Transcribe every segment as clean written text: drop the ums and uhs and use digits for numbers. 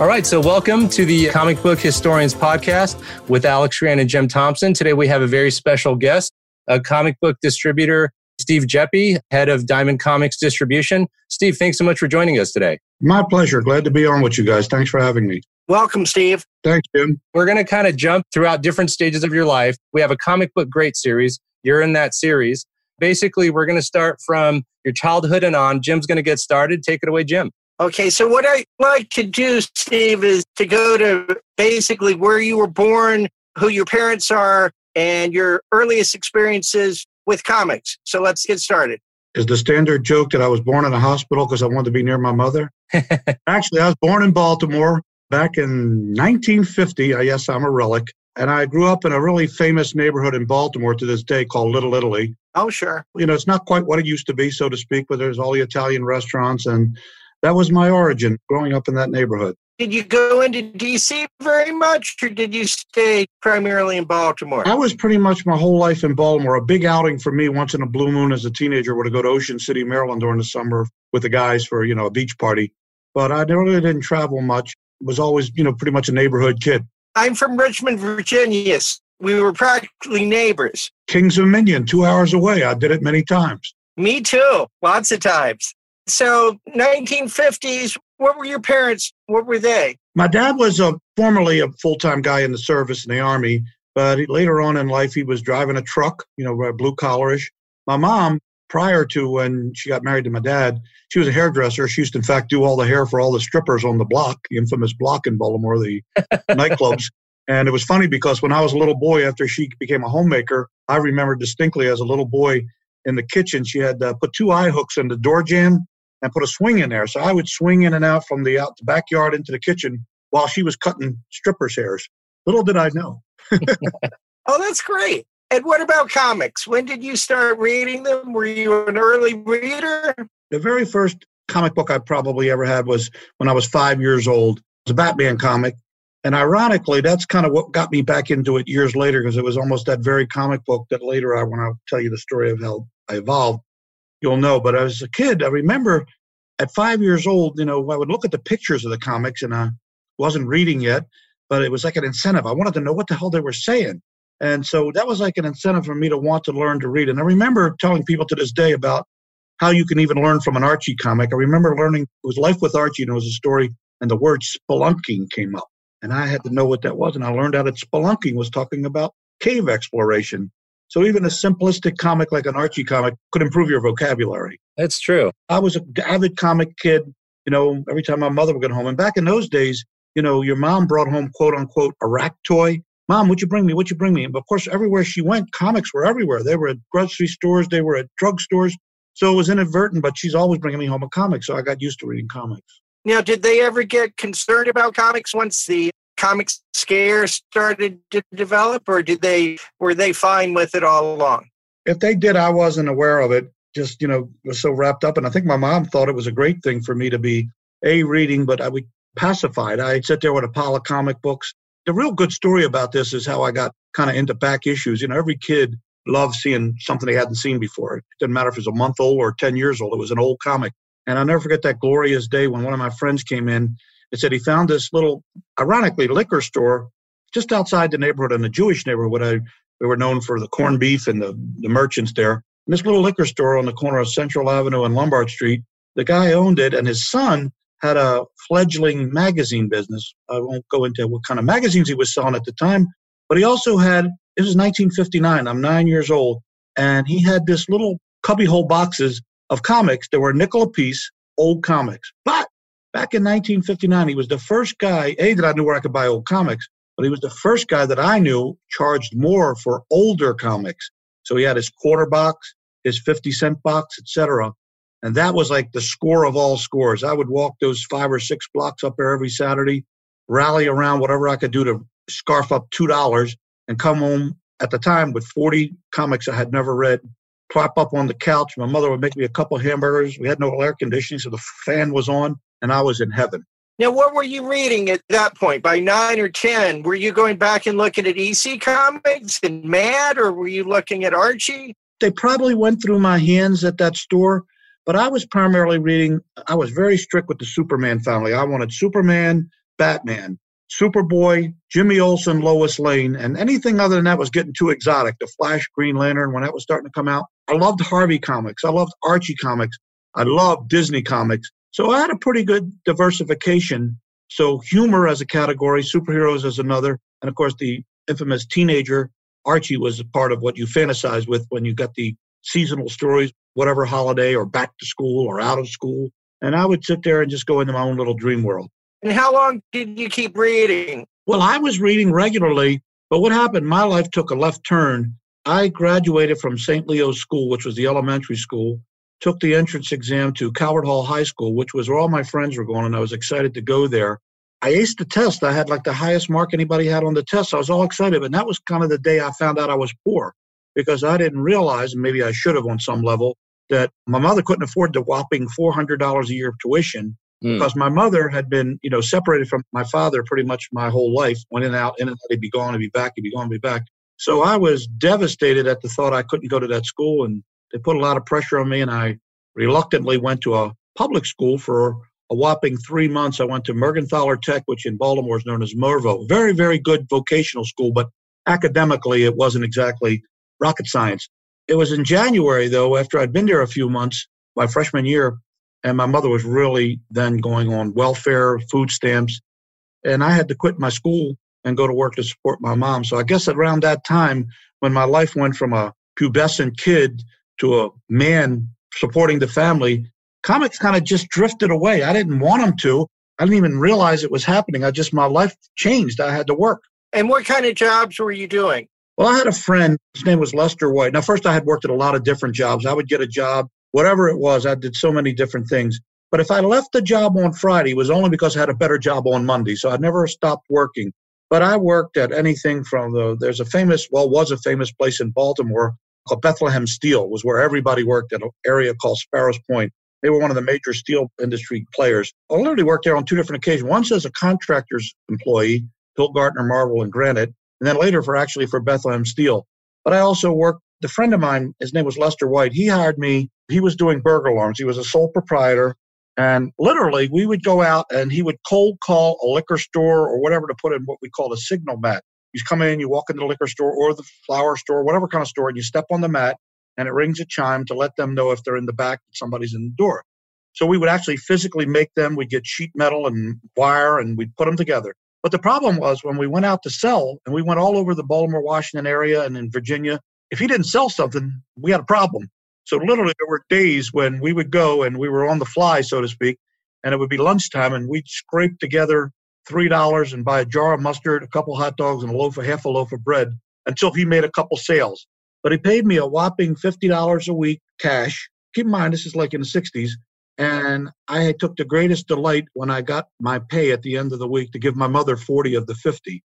All right, so welcome to the Comic Book Historians Podcast with Alex Rhian and Jim Thompson. Today we have a very special guest, a comic book distributor, Steve Geppi, head of Diamond Comics Distribution. Steve, thanks so much for joining us today. My pleasure. Glad to be on with you guys. Thanks for having me. Welcome, Steve. Thanks, Jim. We're going to kind of jump throughout different stages of your life. We have a comic book great series. You're in that series. Basically, we're going to start from your childhood and on. Jim's going to get started. Take it away, Jim. Okay, so what I like to do, Steve, is to go to basically where you were born, who your parents are, and your earliest experiences with comics. So let's get started. Is the standard joke that I was born in a hospital because I wanted to be near my mother? Actually, I was born in Baltimore back in 1950. Yes, I'm a relic. And I grew up in a really famous neighborhood in Baltimore to this day called Little Italy. Oh, sure. You know, it's not quite what it used to be, so to speak, but there's all the Italian restaurants. And that was my origin, growing up in that neighborhood. Did you go into D.C. very much, or did you stay primarily in Baltimore? I was pretty much my whole life in Baltimore. A big outing for me once in a blue moon as a teenager would go to Ocean City, Maryland during the summer with the guys for, a beach party. But I really didn't travel much. Was always, pretty much a neighborhood kid. I'm from Richmond, Virginia. We were practically neighbors. Kings of Minion, 2 hours away. I did it many times. Me too. Lots of times. So 1950s, what were your parents? What were they? My dad was formerly a full-time guy in the service in the Army, but later on in life, he was driving a truck, blue-collarish. My mom, prior to when she got married to my dad, she was a hairdresser. She used to, in fact, do all the hair for all the strippers on the block, the infamous block in Baltimore, the nightclubs. And it was funny because when I was a little boy, after she became a homemaker, I remember distinctly as a little boy in the kitchen, she had put two eye hooks in the door jamb and put a swing in there. So I would swing in and out from the backyard into the kitchen while she was cutting strippers' hairs. Little did I know. Oh, that's great. And what about comics? When did you start reading them? Were you an early reader? The very first comic book I probably ever had was when I was 5 years old. It was a Batman comic. And ironically, that's kind of what got me back into it years later, because it was almost that very comic book that later when I'll tell you the story of how I evolved, you'll know. But as a kid, I remember at 5 years old, I would look at the pictures of the comics, and I wasn't reading yet, but it was like an incentive. I wanted to know what the hell they were saying. And so that was like an incentive for me to want to learn to read. And I remember telling people to this day about how you can even learn from an Archie comic. I remember learning, it was Life with Archie, and it was a story, and the word spelunking came up. And I had to know what that was. And I learned out that spelunking was talking about cave exploration. So even a simplistic comic like an Archie comic could improve your vocabulary. That's true. I was an avid comic kid, every time my mother would get home. And back in those days, your mom brought home, quote unquote, a rack toy. Mom, would you bring me? Would you bring me? And of course, everywhere she went, comics were everywhere. They were at grocery stores. They were at drugstores. So it was inadvertent, but she's always bringing me home a comic. So I got used to reading comics. Now, did they ever get concerned about comics once the comic scare started to develop, or were they fine with it all along? If they did, I wasn't aware of it. Just, was so wrapped up. And I think my mom thought it was a great thing for me to be, reading, but I was pacified. I'd sit there with a pile of comic books. The real good story about this is how I got kind of into back issues. Every kid loved seeing something they hadn't seen before. It didn't matter if it was a month old or 10 years old. It was an old comic. And I'll never forget that glorious day when one of my friends came in and said he found this little, ironically, liquor store just outside the neighborhood, in the Jewish neighborhood. We were known for the corned beef and the merchants there. And this little liquor store on the corner of Central Avenue and Lombard Street, the guy owned it, and his son had a fledgling magazine business. I won't go into what kind of magazines he was selling at the time, but he also had, this is 1959, I'm 9 years old, and he had this little cubbyhole boxes of comics. There were a nickel apiece, old comics. But back in 1959, he was the first guy, that I knew where I could buy old comics, but he was the first guy that I knew charged more for older comics. So he had his quarter box, his 50-cent box, etc. And that was like the score of all scores. I would walk those 5 or 6 blocks up there every Saturday, rally around whatever I could do to scarf up $2, and come home at the time with 40 comics I had never read. Plop up on the couch. My mother would make me a couple hamburgers. We had no air conditioning, so the fan was on, and I was in heaven. Now, what were you reading at that point? By 9 or 10, were you going back and looking at EC Comics and Mad, or were you looking at Archie? They probably went through my hands at that store, but I was primarily reading. I was very strict with the Superman family. I wanted Superman, Batman, Superboy, Jimmy Olsen, Lois Lane, and anything other than that was getting too exotic. The Flash, Green Lantern, when that was starting to come out. I loved Harvey Comics. I loved Archie Comics. I loved Disney Comics. So I had a pretty good diversification. So humor as a category, superheroes as another, and of course the infamous teenager Archie was a part of what you fantasized with when you got the seasonal stories, whatever holiday or back to school or out of school. And I would sit there and just go into my own little dream world. And how long did you keep reading? Well, I was reading regularly, but what happened, my life took a left turn. I graduated from St. Leo's School, which was the elementary school, took the entrance exam to Coward Hall High School, which was where all my friends were going, and I was excited to go there. I aced the test. I had like the highest mark anybody had on the test. I was all excited, and that was kind of the day I found out I was poor, because I didn't realize, and maybe I should have on some level, that my mother couldn't afford the whopping $400 a year of tuition because my mother had been, you know, separated from my father pretty much my whole life, went in and out, he'd be gone, he'd be back, he'd be gone, he'd be back. So I was devastated at the thought I couldn't go to that school, and they put a lot of pressure on me, and I reluctantly went to a public school for a whopping 3 months. I went to Mergenthaler Tech, which in Baltimore is known as Mervo. Very, very good vocational school, but academically it wasn't exactly rocket science. It was in January, though, after I'd been there a few months, my freshman year, and my mother was really then going on welfare, food stamps, and I had to quit my school and go to work to support my mom. So I guess around that time, when my life went from a pubescent kid to a man supporting the family, comics kind of just drifted away. I didn't want them to. I didn't even realize it was happening. My life changed. I had to work. And what kind of jobs were you doing? Well, I had a friend, his name was Lester White. Now, first I had worked at a lot of different jobs. I would get a job, whatever it was. I did so many different things. But if I left the job on Friday, it was only because I had a better job on Monday. So I never stopped working. But I worked at anything from there's a famous, well, was a famous place in Baltimore called Bethlehem Steel, was where everybody worked at an area called Sparrows Point. They were one of the major steel industry players. I literally worked there on two different occasions. Once as a contractor's employee, Hilgartner, Marble, and Granite. And then later for Bethlehem Steel. But I also worked, a friend of mine, his name was Lester White. He hired me. He was doing burglar alarms. He was a sole proprietor. And literally we would go out and he would cold call a liquor store or whatever to put in what we call a signal mat. You come in, you walk into the liquor store or the flower store, whatever kind of store, and you step on the mat and it rings a chime to let them know if they're in the back, somebody's in the door. So we would actually physically make them. We'd get sheet metal and wire and we'd put them together. But the problem was when we went out to sell, and we went all over the Baltimore, Washington area and in Virginia, if he didn't sell something, we had a problem. So literally there were days when we would go and we were on the fly, so to speak, and it would be lunchtime and we'd scrape together $3 and buy a jar of mustard, a couple hot dogs, and half a loaf of bread until he made a couple sales. But he paid me a whopping $50 a week cash. Keep in mind, this is like in the 60s. And I took the greatest delight when I got my pay at the end of the week to give my mother 40 of the 50.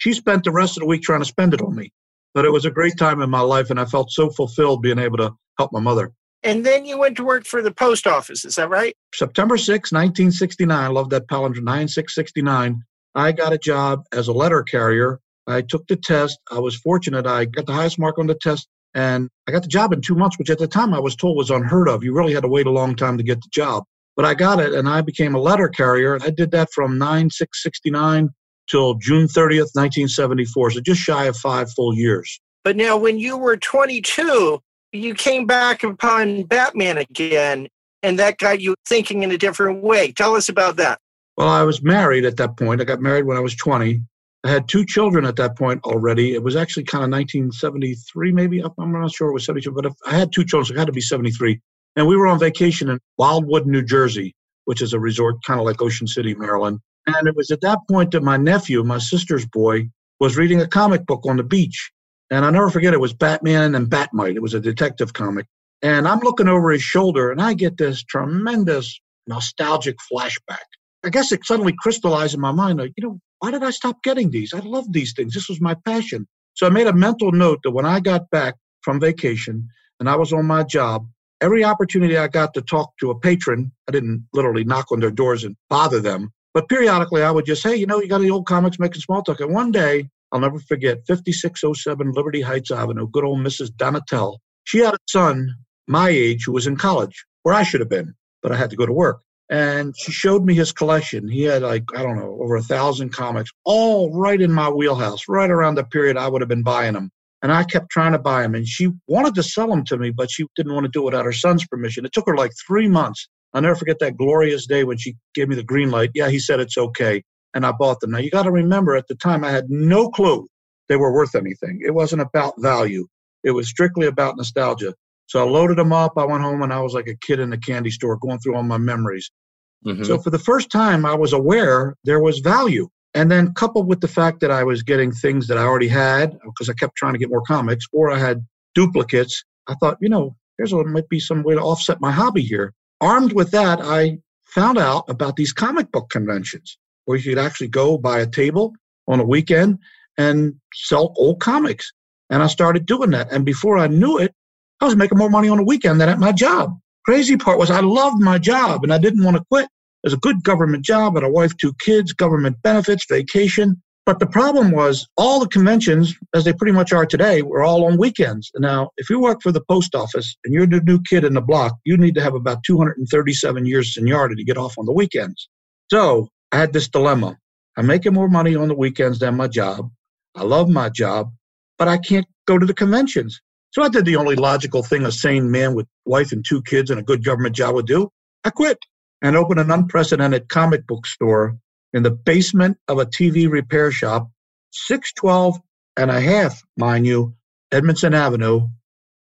She spent the rest of the week trying to spend it on me. But it was a great time in my life, and I felt so fulfilled being able to help my mother. And then you went to work for the post office, is that right? September 6, 1969. I love that palindrome, 9669. I got a job as a letter carrier. I took the test. I was fortunate. I got the highest mark on the test. And I got the job in 2 months, which at the time I was told was unheard of. You really had to wait a long time to get the job. But I got it, and I became a letter carrier. I did that from 9/6/69 till June 30th, 1974, so just shy of 5 full years. But now when you were 22, you came back upon Batman again, and that got you thinking in a different way. Tell us about that. Well, I was married at that point. I got married when I was 20. I had 2 children at that point already. It was actually kind of 1973, maybe. I'm not sure it was 72, but if I had 2 children, so it had to be 73. And we were on vacation in Wildwood, New Jersey, which is a resort kind of like Ocean City, Maryland. And it was at that point that my nephew, my sister's boy, was reading a comic book on the beach. And I'll never forget, it was Batman and Batmite. It was a detective comic. And I'm looking over his shoulder, and I get this tremendous nostalgic flashback. I guess it suddenly crystallized in my mind, like, you know, why did I stop getting these? I love these things. This was my passion. So I made a mental note that when I got back from vacation and I was on my job, every opportunity I got to talk to a patron, I didn't literally knock on their doors and bother them. But periodically I would just say, hey, you know, you got any old comics, making small talk. And one day, I'll never forget, 5607 Liberty Heights Avenue, good old Mrs. Donatelle. She had a son my age who was in college, where I should have been, but I had to go to work. And she showed me his collection. He had, like, I don't know, over 1,000 comics, all right in my wheelhouse, right around the period I would have been buying them. And I kept trying to buy them. And she wanted to sell them to me, but she didn't want to do it without her son's permission. It took her like 3 months. I'll never forget that glorious day when she gave me the green light. Yeah, he said, it's okay. And I bought them. Now, you got to remember, at the time, I had no clue they were worth anything. It wasn't about value. It was strictly about nostalgia. So I loaded them up. I went home, and I was like a kid in a candy store going through all my memories. Mm-hmm. So for the first time, I was aware there was value. And then coupled with the fact that I was getting things that I already had, because I kept trying to get more comics, or I had duplicates, I thought, you know, there's what might be some way to offset my hobby here. Armed with that, I found out about these comic book conventions, where you could actually go buy a table on a weekend and sell old comics. And I started doing that. And before I knew it, I was making more money on a weekend than at my job. Crazy part was I loved my job, and I didn't want to quit. It was a good government job, had a wife, 2 kids, government benefits, vacation. But the problem was all the conventions, as they pretty much are today, were all on weekends. Now, if you work for the post office and you're the new kid in the block, you need to have about 237 years seniority to get off on the weekends. So I had this dilemma. I'm making more money on the weekends than my job. I love my job, but I can't go to the conventions. So I did the only logical thing a sane man with wife and 2 kids and a good government job would do. I quit and opened an unprecedented comic book store in the basement of a TV repair shop, 612 and a half, mind you, Edmondson Avenue,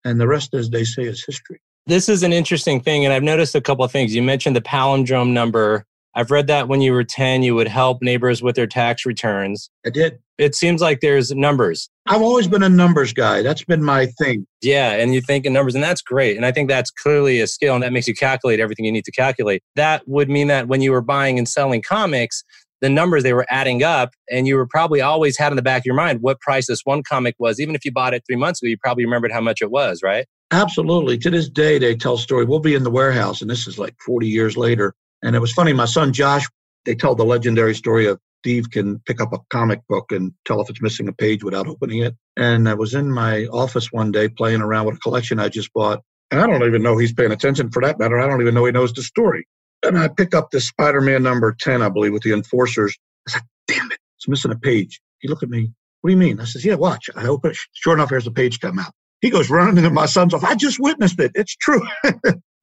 and the rest, as they say, is history. This is an interesting thing, and I've noticed a couple of things. You mentioned the palindrome number. I've read that when you were 10, you would help neighbors with their tax returns. I did. It seems like there's numbers. I've always been a numbers guy. That's been my thing. Yeah, and you think in numbers, and that's great. And I think that's clearly a skill, and that makes you calculate everything you need to calculate. That would mean that when you were buying and selling comics, the numbers, they were adding up, and you were probably always had in the back of your mind what price this one comic was. Even if you bought it 3 months ago, you probably remembered how much it was, right? Absolutely. To this day, they tell a story. We'll be in the warehouse, and this is like 40 years later. And it was funny, my son Josh, they tell the legendary story of Steve can pick up a comic book and tell if it's missing a page without opening it. And I was in my office one day playing around with a collection I just bought. And I don't even know he's paying attention, for that matter. I don't even know he knows the story. And I pick up this Spider-Man number 10, I believe, with the Enforcers. I was like, damn it, it's missing a page. He looked at me, what do you mean? I says, yeah, watch. I open it. Sure enough, here's the page come out. He goes running into my son's office. I just witnessed it. It's true.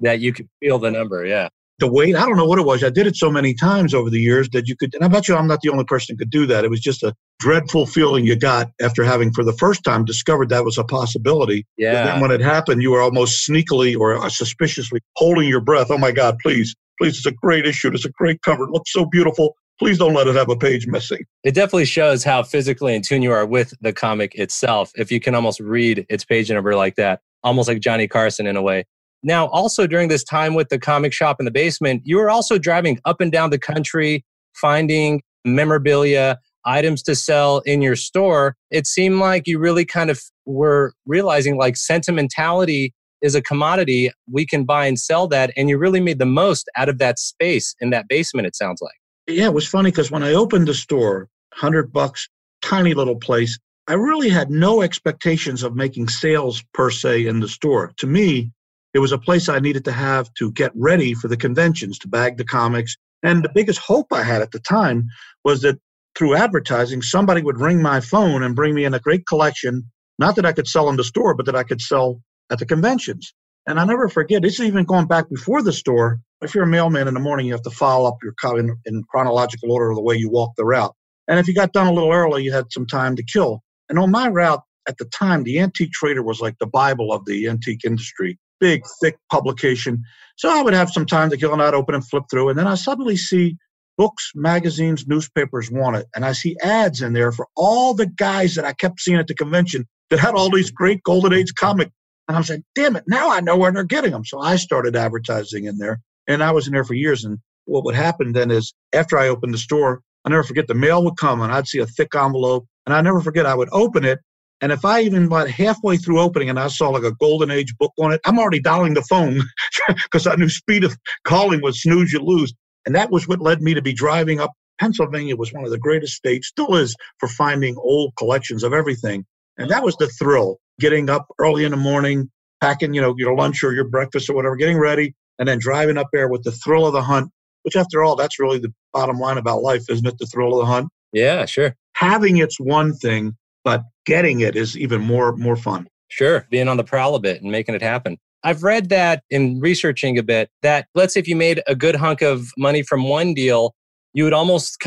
That you could feel the number, yeah. The weight, I don't know what it was. I did it so many times over the years that you could, and I bet you I'm not the only person who could do that. It was just a dreadful feeling you got after having, for the first time, discovered that was a possibility. Yeah. And then when it happened, you were almost sneakily or suspiciously holding your breath. Oh my God, please, please, it's a great issue. It's a great cover. It looks so beautiful. Please don't let it have a page missing. It definitely shows how physically in tune you are with the comic itself, if you can almost read its page number like that, almost like Johnny Carson in a way. Now, also during this time with the comic shop in the basement, you were also driving up and down the country, finding memorabilia, items to sell in your store. It seemed like you really kind of were realizing like sentimentality is a commodity. We can buy and sell that. And you really made the most out of that space in that basement, it sounds like. Yeah, it was funny because when I opened the store, $100, tiny little place, I really had no expectations of making sales per se in the store. To me, it was a place I needed to have to get ready for the conventions, to bag the comics. And the biggest hope I had at the time was that through advertising, somebody would ring my phone and bring me in a great collection, not that I could sell in the store, but that I could sell at the conventions. And I'll never forget, it's even going back before the store. If you're a mailman in the morning, you have to file up your comic in chronological order of the way you walk the route. And if you got done a little early, you had some time to kill. And on my route at the time, the antique trader was like the Bible of the antique industry. Big, thick publication. So I would have some time to kill, and I'd open and flip through. And then I suddenly see books, magazines, newspapers want it. And I see ads in there for all the guys that I kept seeing at the convention that had all these great Golden Age comics. And I'm saying, damn it, now I know where they're getting them. So I started advertising in there. And I was in there for years. And what would happen then is after I opened the store, I'll never forget, the mail would come and I'd see a thick envelope. And I'll never forget, I would open it. And if I even got halfway through opening and I saw like a Golden Age book on it, I'm already dialing the phone because I knew speed of calling was snooze, you lose. And that was what led me to be driving up. Pennsylvania was one of the greatest states, still is, for finding old collections of everything. And that was the thrill, getting up early in the morning, packing, you know, your lunch or your breakfast or whatever, getting ready, and then driving up there with the thrill of the hunt, which after all, that's really the bottom line about life, isn't it? The thrill of the hunt. Yeah, sure. Having it's one thing, but getting it is even more fun. Sure. Being on the prowl a bit and making it happen. I've read that in researching a bit, that let's say if you made a good hunk of money from one deal, you would almost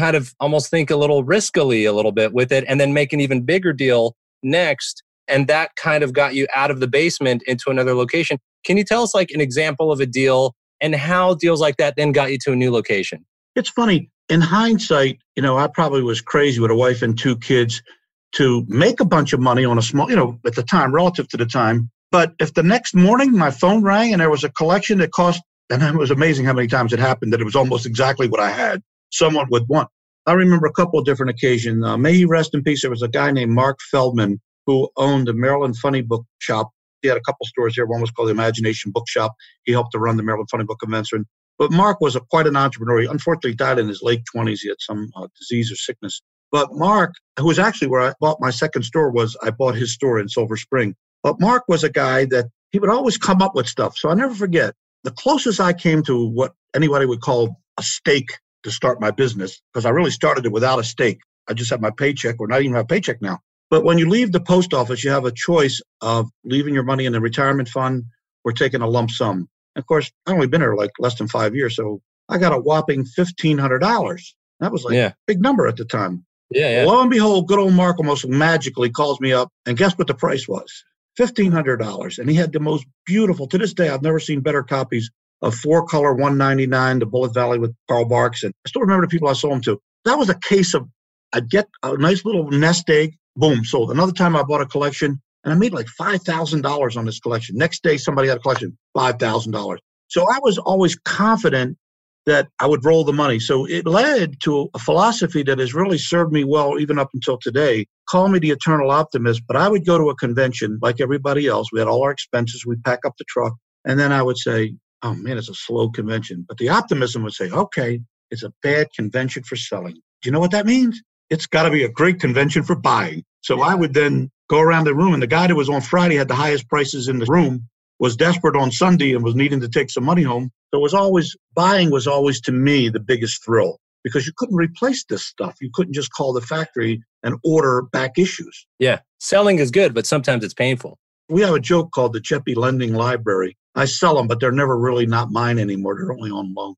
think a little riskily a little bit with it and then make an even bigger deal next. And that kind of got you out of the basement into another location. Can you tell us like an example of a deal and how deals like that then got you to a new location? It's funny. In hindsight, you know, I probably was crazy with a wife and two kids to make a bunch of money on a small, you know, at the time, relative to the time. But if the next morning my phone rang and there was a collection that cost, and it was amazing how many times it happened that it was almost exactly what I had, someone would want. I remember a couple of different occasions. May he rest in peace. There was a guy named Mark Feldman who owned the Maryland Funny Book Shop. He had a couple stores here. One was called the Imagination Bookshop. He helped to run the Maryland Funny Book Convention. But Mark was quite an entrepreneur. He unfortunately died in his late 20s. He had some disease or sickness. But Mark, who was actually where I bought my second store, was I bought his store in Silver Spring. But Mark was a guy that he would always come up with stuff. So I never forget, the closest I came to what anybody would call a stake to start my business, because I really started it without a stake. I just had my paycheck, or not even have a paycheck now. But when you leave the post office, you have a choice of leaving your money in a retirement fund or taking a lump sum. And of course, I've only been there like less than 5 years, so I got a whopping $1,500. That was like a big number at the time. Yeah. Lo and behold, good old Mark almost magically calls me up, and guess what the price was? $1,500. And he had the most beautiful, to this day, I've never seen better copies of four-color 199, the Bullet Valley with Carl Barks. And I still remember the people I sold them to. That was a case of, I'd get a nice little nest egg, boom, sold. Another time I bought a collection, and I made like $5,000 on this collection. Next day, somebody had a collection, $5,000. So I was always confident that I would roll the money. So it led to a philosophy that has really served me well, even up until today. Call me the eternal optimist, but I would go to a convention like everybody else. We had all our expenses. We'd pack up the truck. And then I would say, oh, man, it's a slow convention. But the optimism would say, okay, it's a bad convention for selling. Do you know what that means? It's got to be a great convention for buying. So I would then go around the room, and the guy that was on Friday had the highest prices in the room, was desperate on Sunday and was needing to take some money home. So it was always, buying was always to me the biggest thrill, because you couldn't replace this stuff. You couldn't just call the factory and order back issues. Yeah. Selling is good, but sometimes it's painful. We have a joke called the Geppi Lending Library. I sell them, but they're never really not mine anymore. They're only on loan.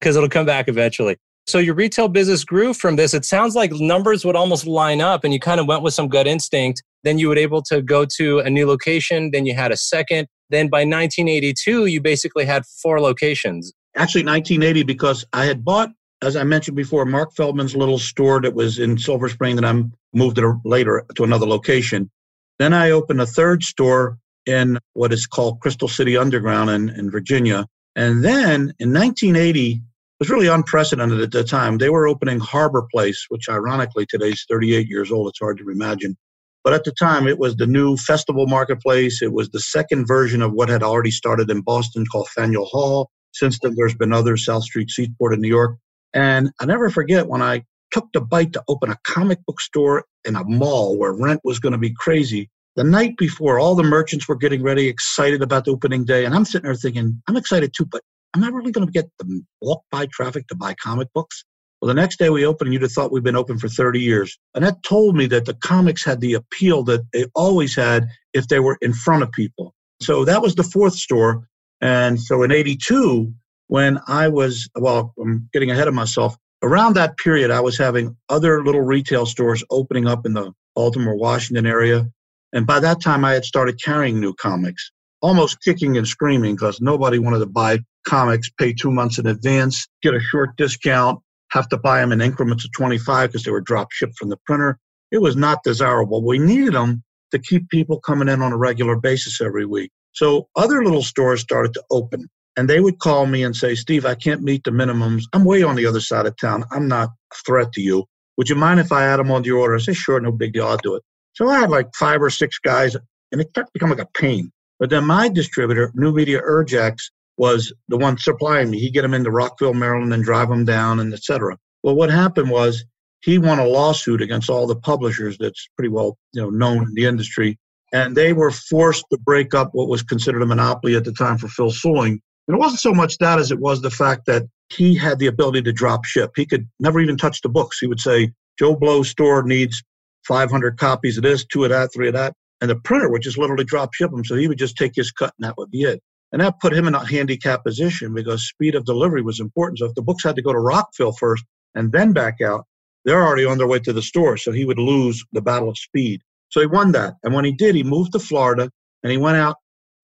Because it'll come back eventually. So your retail business grew from this. It sounds like numbers would almost line up, and you kind of went with some gut instinct. Then you were able to go to a new location. Then you had a second. Then by 1982, you basically had four locations. Actually, 1980, because I had bought, as I mentioned before, Mark Feldman's little store that was in Silver Spring, and I moved it later to another location. Then I opened a third store in what is called Crystal City Underground in Virginia. And then in 1980, it was really unprecedented at the time. They were opening Harbor Place, which ironically today is 38 years old. It's hard to imagine. But at the time, it was the new festival marketplace. It was the second version of what had already started in Boston called Faneuil Hall. Since then, there's been others, South Street, Seaport in New York. And I never forget when I took the bite to open a comic book store in a mall where rent was going to be crazy. The night before, all the merchants were getting ready, excited about the opening day. And I'm sitting there thinking, I'm excited too, but am I really going to get the walk-by traffic to buy comic books? Well, the next day we opened, and you'd have thought we'd been open for 30 years. And that told me that the comics had the appeal that they always had if they were in front of people. So that was the fourth store. And so in 82, when I was, well, I'm getting ahead of myself. Around that period, I was having other little retail stores opening up in the Baltimore, Washington area. And by that time, I had started carrying new comics, almost kicking and screaming because nobody wanted to buy comics, pay 2 months in advance, get a short discount, have to buy them in increments of 25 because they were drop shipped from the printer. It was not desirable. We needed them to keep people coming in on a regular basis every week. So other little stores started to open, and they would call me and say, Steve, I can't meet the minimums. I'm way on the other side of town. I'm not a threat to you. Would you mind if I add them onto your order? I say, sure, no big deal. I'll do it. So I had like 5 or 6 guys, and it started to become like a pain. But then my distributor, New Media Irjax, was the one supplying me. He'd get them into Rockville, Maryland, and drive them down, and et cetera. Well, what happened was he won a lawsuit against all the publishers that's pretty well known in the industry, and they were forced to break up what was considered a monopoly at the time for Phil Suling. And it wasn't so much that as it was the fact that he had the ability to drop ship. He could never even touch the books. He would say, Joe Blow's store needs 500 copies of this, 2 of that, 3 of that. And the printer would just literally drop ship them. So he would just take his cut and that would be it. And that put him in a handicapped position because speed of delivery was important. So if the books had to go to Rockville first and then back out, they're already on their way to the store. So he would lose the battle of speed. So he won that. And when he did, he moved to Florida and he went out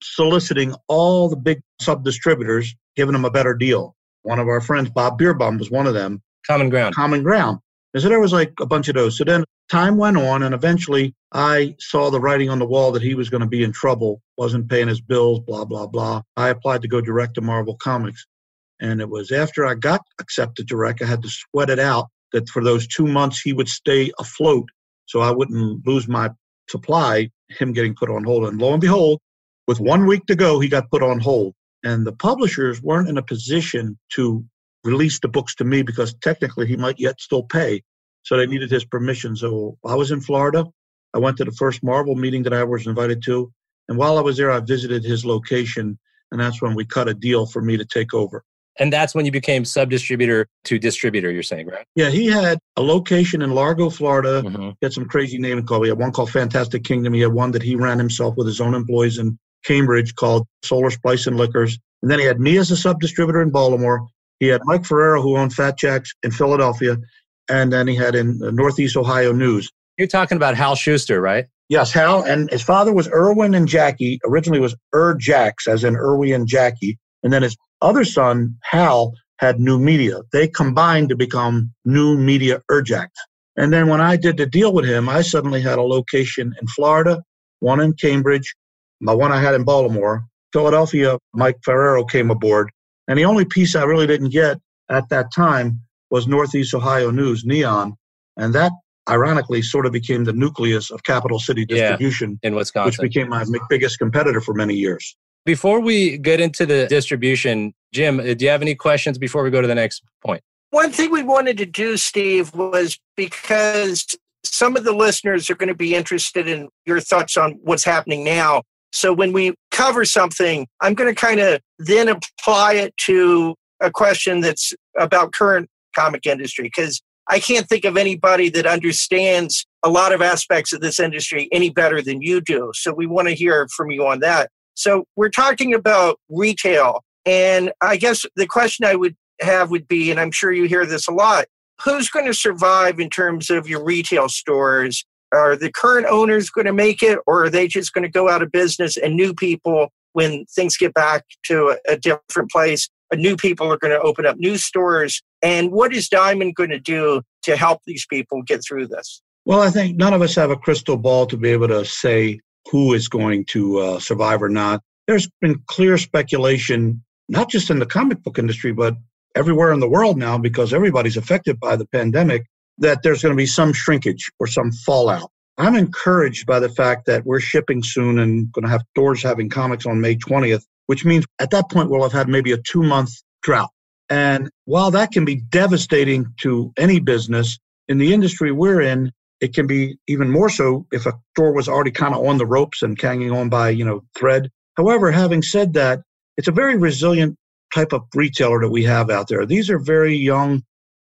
soliciting all the big sub-distributors, giving them a better deal. One of our friends, Bob Beerbohm, was one of them. Common Ground. And so there was like a bunch of those. So then time went on, and eventually I saw the writing on the wall that he was going to be in trouble, wasn't paying his bills, blah, blah, blah. I applied to go direct to Marvel Comics. And it was after I got accepted direct, I had to sweat it out that for those 2 months he would stay afloat so I wouldn't lose my supply, him getting put on hold. And lo and behold, with 1 week to go, he got put on hold. And the publishers weren't in a position to release the books to me because technically he might yet still pay. So they needed his permission. So I was in Florida. I went to the first Marvel meeting that I was invited to. And while I was there, I visited his location. And that's when we cut a deal for me to take over. And that's when you became sub-distributor to distributor, you're saying, right? Yeah, he had a location in Largo, Florida. He had some crazy name and call. He had one called Fantastic Kingdom. He had one that he ran himself with his own employees in Cambridge called Solar Spice and Liquors. And then he had me as a sub-distributor in Baltimore. He had Mike Ferrara, who owned Fat Jack's in Philadelphia. And then he had in Northeast Ohio News. You're talking about Hal Schuster, right? Yes, Hal. And his father was Irwin and Jackie. Originally was Irjax, as in Irwin and Jackie. And then his other son, Hal, had New Media. They combined to become New Media Irjax. And then when I did the deal with him, I suddenly had a location in Florida, one in Cambridge, my one I had in Baltimore. Philadelphia, Mike Ferrara came aboard. And the only piece I really didn't get at that time was Northeast Ohio News, Neon. And that, ironically, sort of became the nucleus of Capital City Distribution, in Wisconsin, which became my biggest competitor for many years. Before we get into the distribution, Jim, do you have any questions before we go to the next point? One thing we wanted to do, Steve, was because some of the listeners are going to be interested in your thoughts on what's happening now. So when we cover something, I'm going to kind of then apply it to a question that's about current comic industry, because I can't think of anybody that understands a lot of aspects of this industry any better than you do. So we want to hear from you on that. So we're talking about retail. And I guess the question I would have would be, and I'm sure you hear this a lot, who's going to survive in terms of your retail stores? Are the current owners going to make it, or are they just going to go out of business and new people, when things get back to a different place, new people are going to open up new stores? And what is Diamond going to do to help these people get through this? Well, I think none of us have a crystal ball to be able to say who is going to survive or not. There's been clear speculation, not just in the comic book industry, but everywhere in the world now, because everybody's affected by the pandemic, that there's going to be some shrinkage or some fallout. I'm encouraged by the fact that we're shipping soon and going to have stores having comics on May 20th, which means at that point we'll have had maybe a 2-month drought. And while that can be devastating to any business, in the industry we're in, it can be even more so if a store was already kind of on the ropes and hanging on by, thread. However, having said that, it's a very resilient type of retailer that we have out there. These are very young,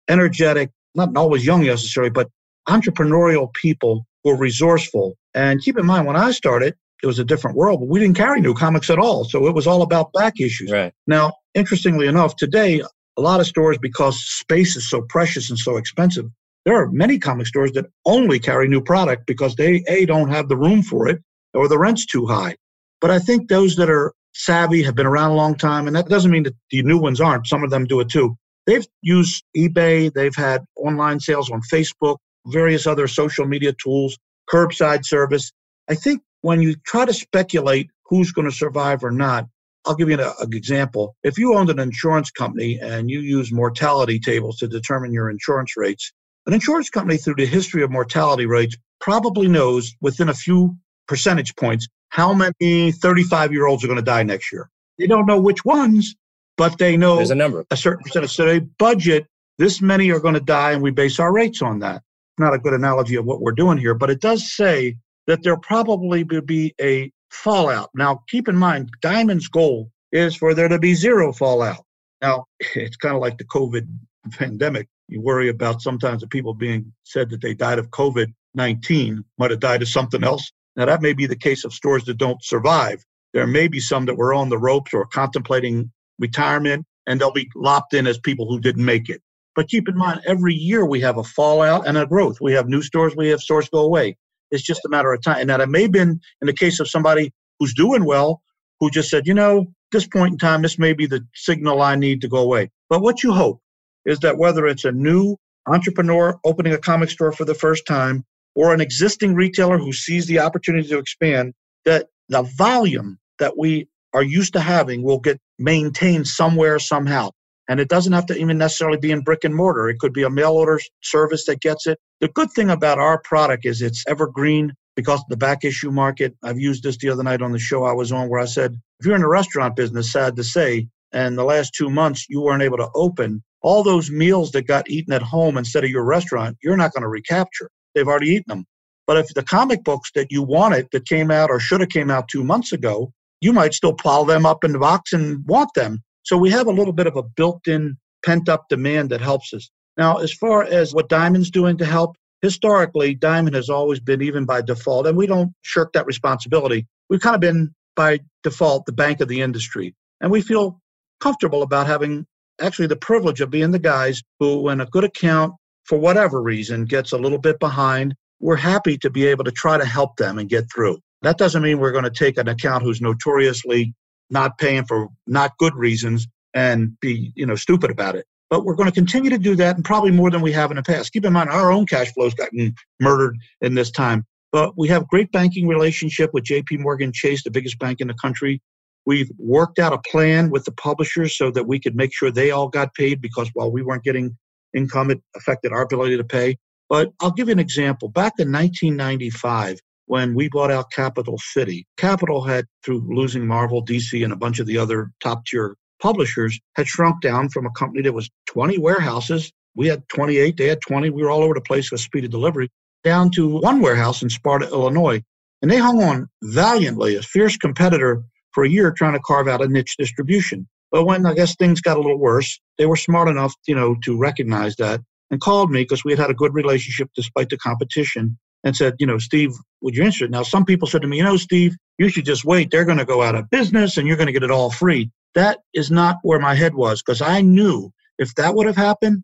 energetic, not always young necessarily, but entrepreneurial people who are resourceful. And keep in mind, when I started, it was a different world, but we didn't carry new comics at all. So it was all about back issues. Right. Now, interestingly enough, today, a lot of stores, because space is so precious and so expensive, there are many comic stores that only carry new product because they, A, don't have the room for it or the rent's too high. But I think those that are savvy have been around a long time, and that doesn't mean that the new ones aren't. Some of them do it too. They've used eBay. They've had online sales on Facebook, various other social media tools, curbside service. I think when you try to speculate who's going to survive or not, I'll give you an example. If you owned an insurance company and you use mortality tables to determine your insurance rates, an insurance company through the history of mortality rates probably knows within a few percentage points how many 35-year-olds are going to die next year. They don't know which ones, but they know there's a number, a certain percentage. So they budget, this many are going to die, and we base our rates on that. Not a good analogy of what we're doing here, but it does say that there probably would be a fallout. Now, keep in mind, Diamond's goal is for there to be zero fallout. Now, it's kind of like the COVID pandemic. You worry about sometimes the people being said that they died of COVID-19 might have died of something else. Now, that may be the case of stores that don't survive. There may be some that were on the ropes or contemplating retirement, and they'll be lopped in as people who didn't make it. But keep in mind, every year we have a fallout and a growth. We have new stores, we have stores go away. It's just a matter of time. Now, it may have been in the case of somebody who's doing well, who just said, you know, this point in time, this may be the signal I need to go away. But what you hope is that whether it's a new entrepreneur opening a comic store for the first time or an existing retailer who sees the opportunity to expand, that the volume that we are used to having will get maintained somewhere, somehow. And it doesn't have to even necessarily be in brick and mortar. It could be a mail order service that gets it. The good thing about our product is it's evergreen because of the back issue market. I've used this the other night on the show I was on where I said, if you're in the restaurant business, sad to say, and the last 2 months you weren't able to open, all those meals that got eaten at home instead of your restaurant, you're not going to recapture. They've already eaten them. But if the comic books that you wanted that came out or should have came out 2 months ago, you might still pile them up in the box and want them. So we have a little bit of a built-in pent-up demand that helps us. Now, as far as what Diamond's doing to help, historically, Diamond has always been, even by default, and we don't shirk that responsibility. We've kind of been, by default, the bank of the industry. And we feel comfortable about having actually the privilege of being the guys who, when a good account, for whatever reason, gets a little bit behind, we're happy to be able to try to help them and get through. That doesn't mean we're going to take an account who's notoriously not paying for not good reasons and be, stupid about it. But we're going to continue to do that, and probably more than we have in the past. Keep in mind, our own cash flow's gotten murdered in this time. But we have great banking relationship with JP Morgan Chase, the biggest bank in the country. We've worked out a plan with the publishers so that we could make sure they all got paid, because while we weren't getting income, it affected our ability to pay. But I'll give you an example. Back in 1995, when we bought out Capital City, Capital had, through losing Marvel, D.C., and a bunch of the other top-tier publishers, had shrunk down from a company that was 20 warehouses. We had 28, they had 20. We were all over the place with speed of delivery, down to one warehouse in Sparta, Illinois. And they hung on valiantly, a fierce competitor, for a year trying to carve out a niche distribution. But when, I guess, things got a little worse, they were smart enough, to recognize that and called me, because we had a good relationship despite the competition, and said, Steve, would you interested? Now, some people said to me, Steve, you should just wait. They're going to go out of business and you're going to get it all free. That is not where my head was, because I knew if that would have happened,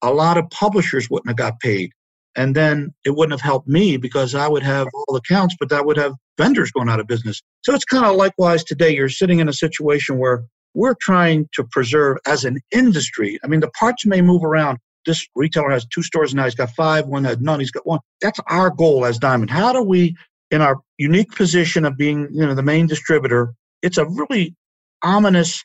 a lot of publishers wouldn't have got paid. And then it wouldn't have helped me, because I would have all accounts, but that would have vendors going out of business. So it's kind of likewise today. You're sitting in a situation where we're trying to preserve as an industry. I mean, the parts may move around. This retailer has two stores now, he's got five, one had none, he's got one. That's our goal as Diamond. How do we, in our unique position of being, the main distributor, it's a really ominous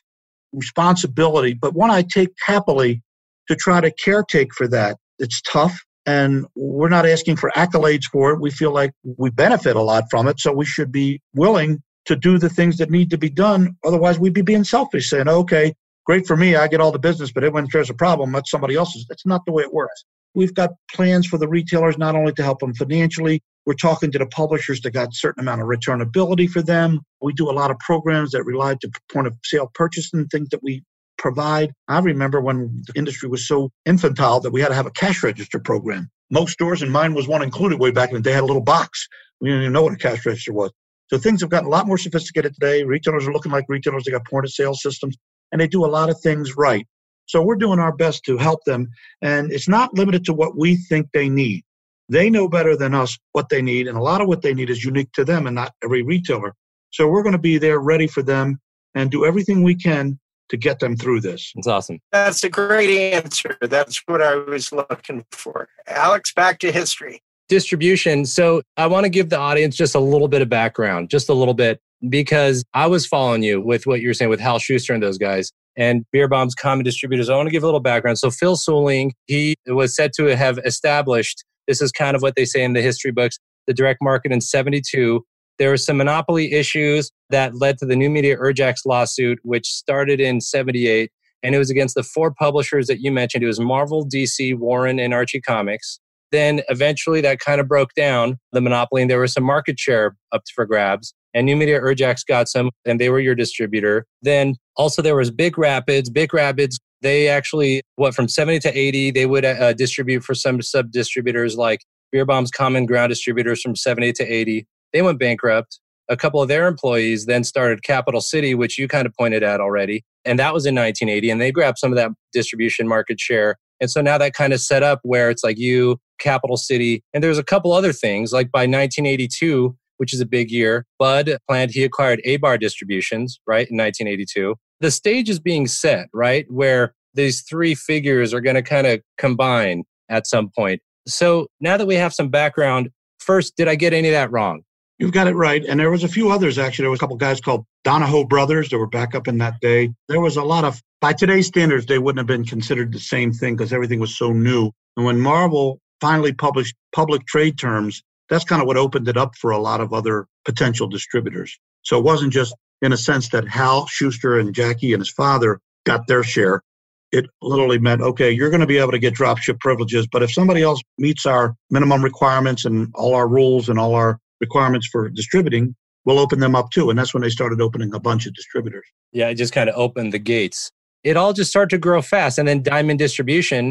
responsibility, but one I take happily, to try to caretake for that. It's tough, and we're not asking for accolades for it. We feel like we benefit a lot from it, so we should be willing to do the things that need to be done. Otherwise, we'd be being selfish, saying, okay, great for me, I get all the business, but when there's a problem, that's somebody else's. That's not the way it works. We've got plans for the retailers, not only to help them financially. We're talking to the publishers that got a certain amount of returnability for them. We do a lot of programs that rely to point of sale purchasing, things that we provide. I remember when the industry was so infantile that we had to have a cash register program. Most stores, and mine was one included way back in the day, had a little box. We didn't even know what a cash register was. So things have gotten a lot more sophisticated today. Retailers are looking like retailers. They got point of sale systems. And they do a lot of things right. So we're doing our best to help them. And it's not limited to what we think they need. They know better than us what they need. And a lot of what they need is unique to them and not every retailer. So we're going to be there ready for them and do everything we can to get them through this. That's awesome. That's a great answer. That's what I was looking for. Alex, back to history. Distribution. So I want to give the audience just a little bit of background, just a little bit. Because I was following you with what you were saying with Hal Schuster and those guys and Beerbohm's Common Distributors. I want to give a little background. So Phil Suling, he was said to have established, this is kind of what they say in the history books, the direct market in 1972. There were some monopoly issues that led to the New Media Irjax lawsuit, which started in 1978. And it was against the four publishers that you mentioned. It was Marvel, DC, Warren, and Archie Comics. Then eventually that kind of broke down, the monopoly, and there was some market share up for grabs. and New Media Irjax got some, and they were your distributor. Then also there was Big Rapids. Big Rapids, they actually, from 70 to 80, they would distribute for some sub-distributors like Beerbohm's Common Ground distributors from 70 to 80. They went bankrupt. A couple of their employees then started Capital City, which you kind of pointed at already. And that was in 1980. And they grabbed some of that distribution market share. And so now that kind of set up where it's like you, Capital City, and there's a couple other things. Like by 1982, which is a big year, Bud planned, he acquired A-Bar Distributions, right, in 1982. The stage is being set, right, where these three figures are going to kind of combine at some point. So now that we have some background, first, did I get any of that wrong? You've got it right. And there was a few others, actually. There was a couple guys called Donahoe Brothers that were back up in that day. There was a lot of, by today's standards, they wouldn't have been considered the same thing because everything was so new. And when Marvel finally published public trade terms, that's kind of what opened it up for a lot of other potential distributors. So it wasn't just in a sense that Hal Schuster and Jackie and his father got their share. It literally meant, okay, you're going to be able to get dropship privileges, but if somebody else meets our minimum requirements and all our rules and all our requirements for distributing, we'll open them up too. And that's when they started opening a bunch of distributors. Yeah, it just kind of opened the gates. It all just started to grow fast. And then Diamond Distribution,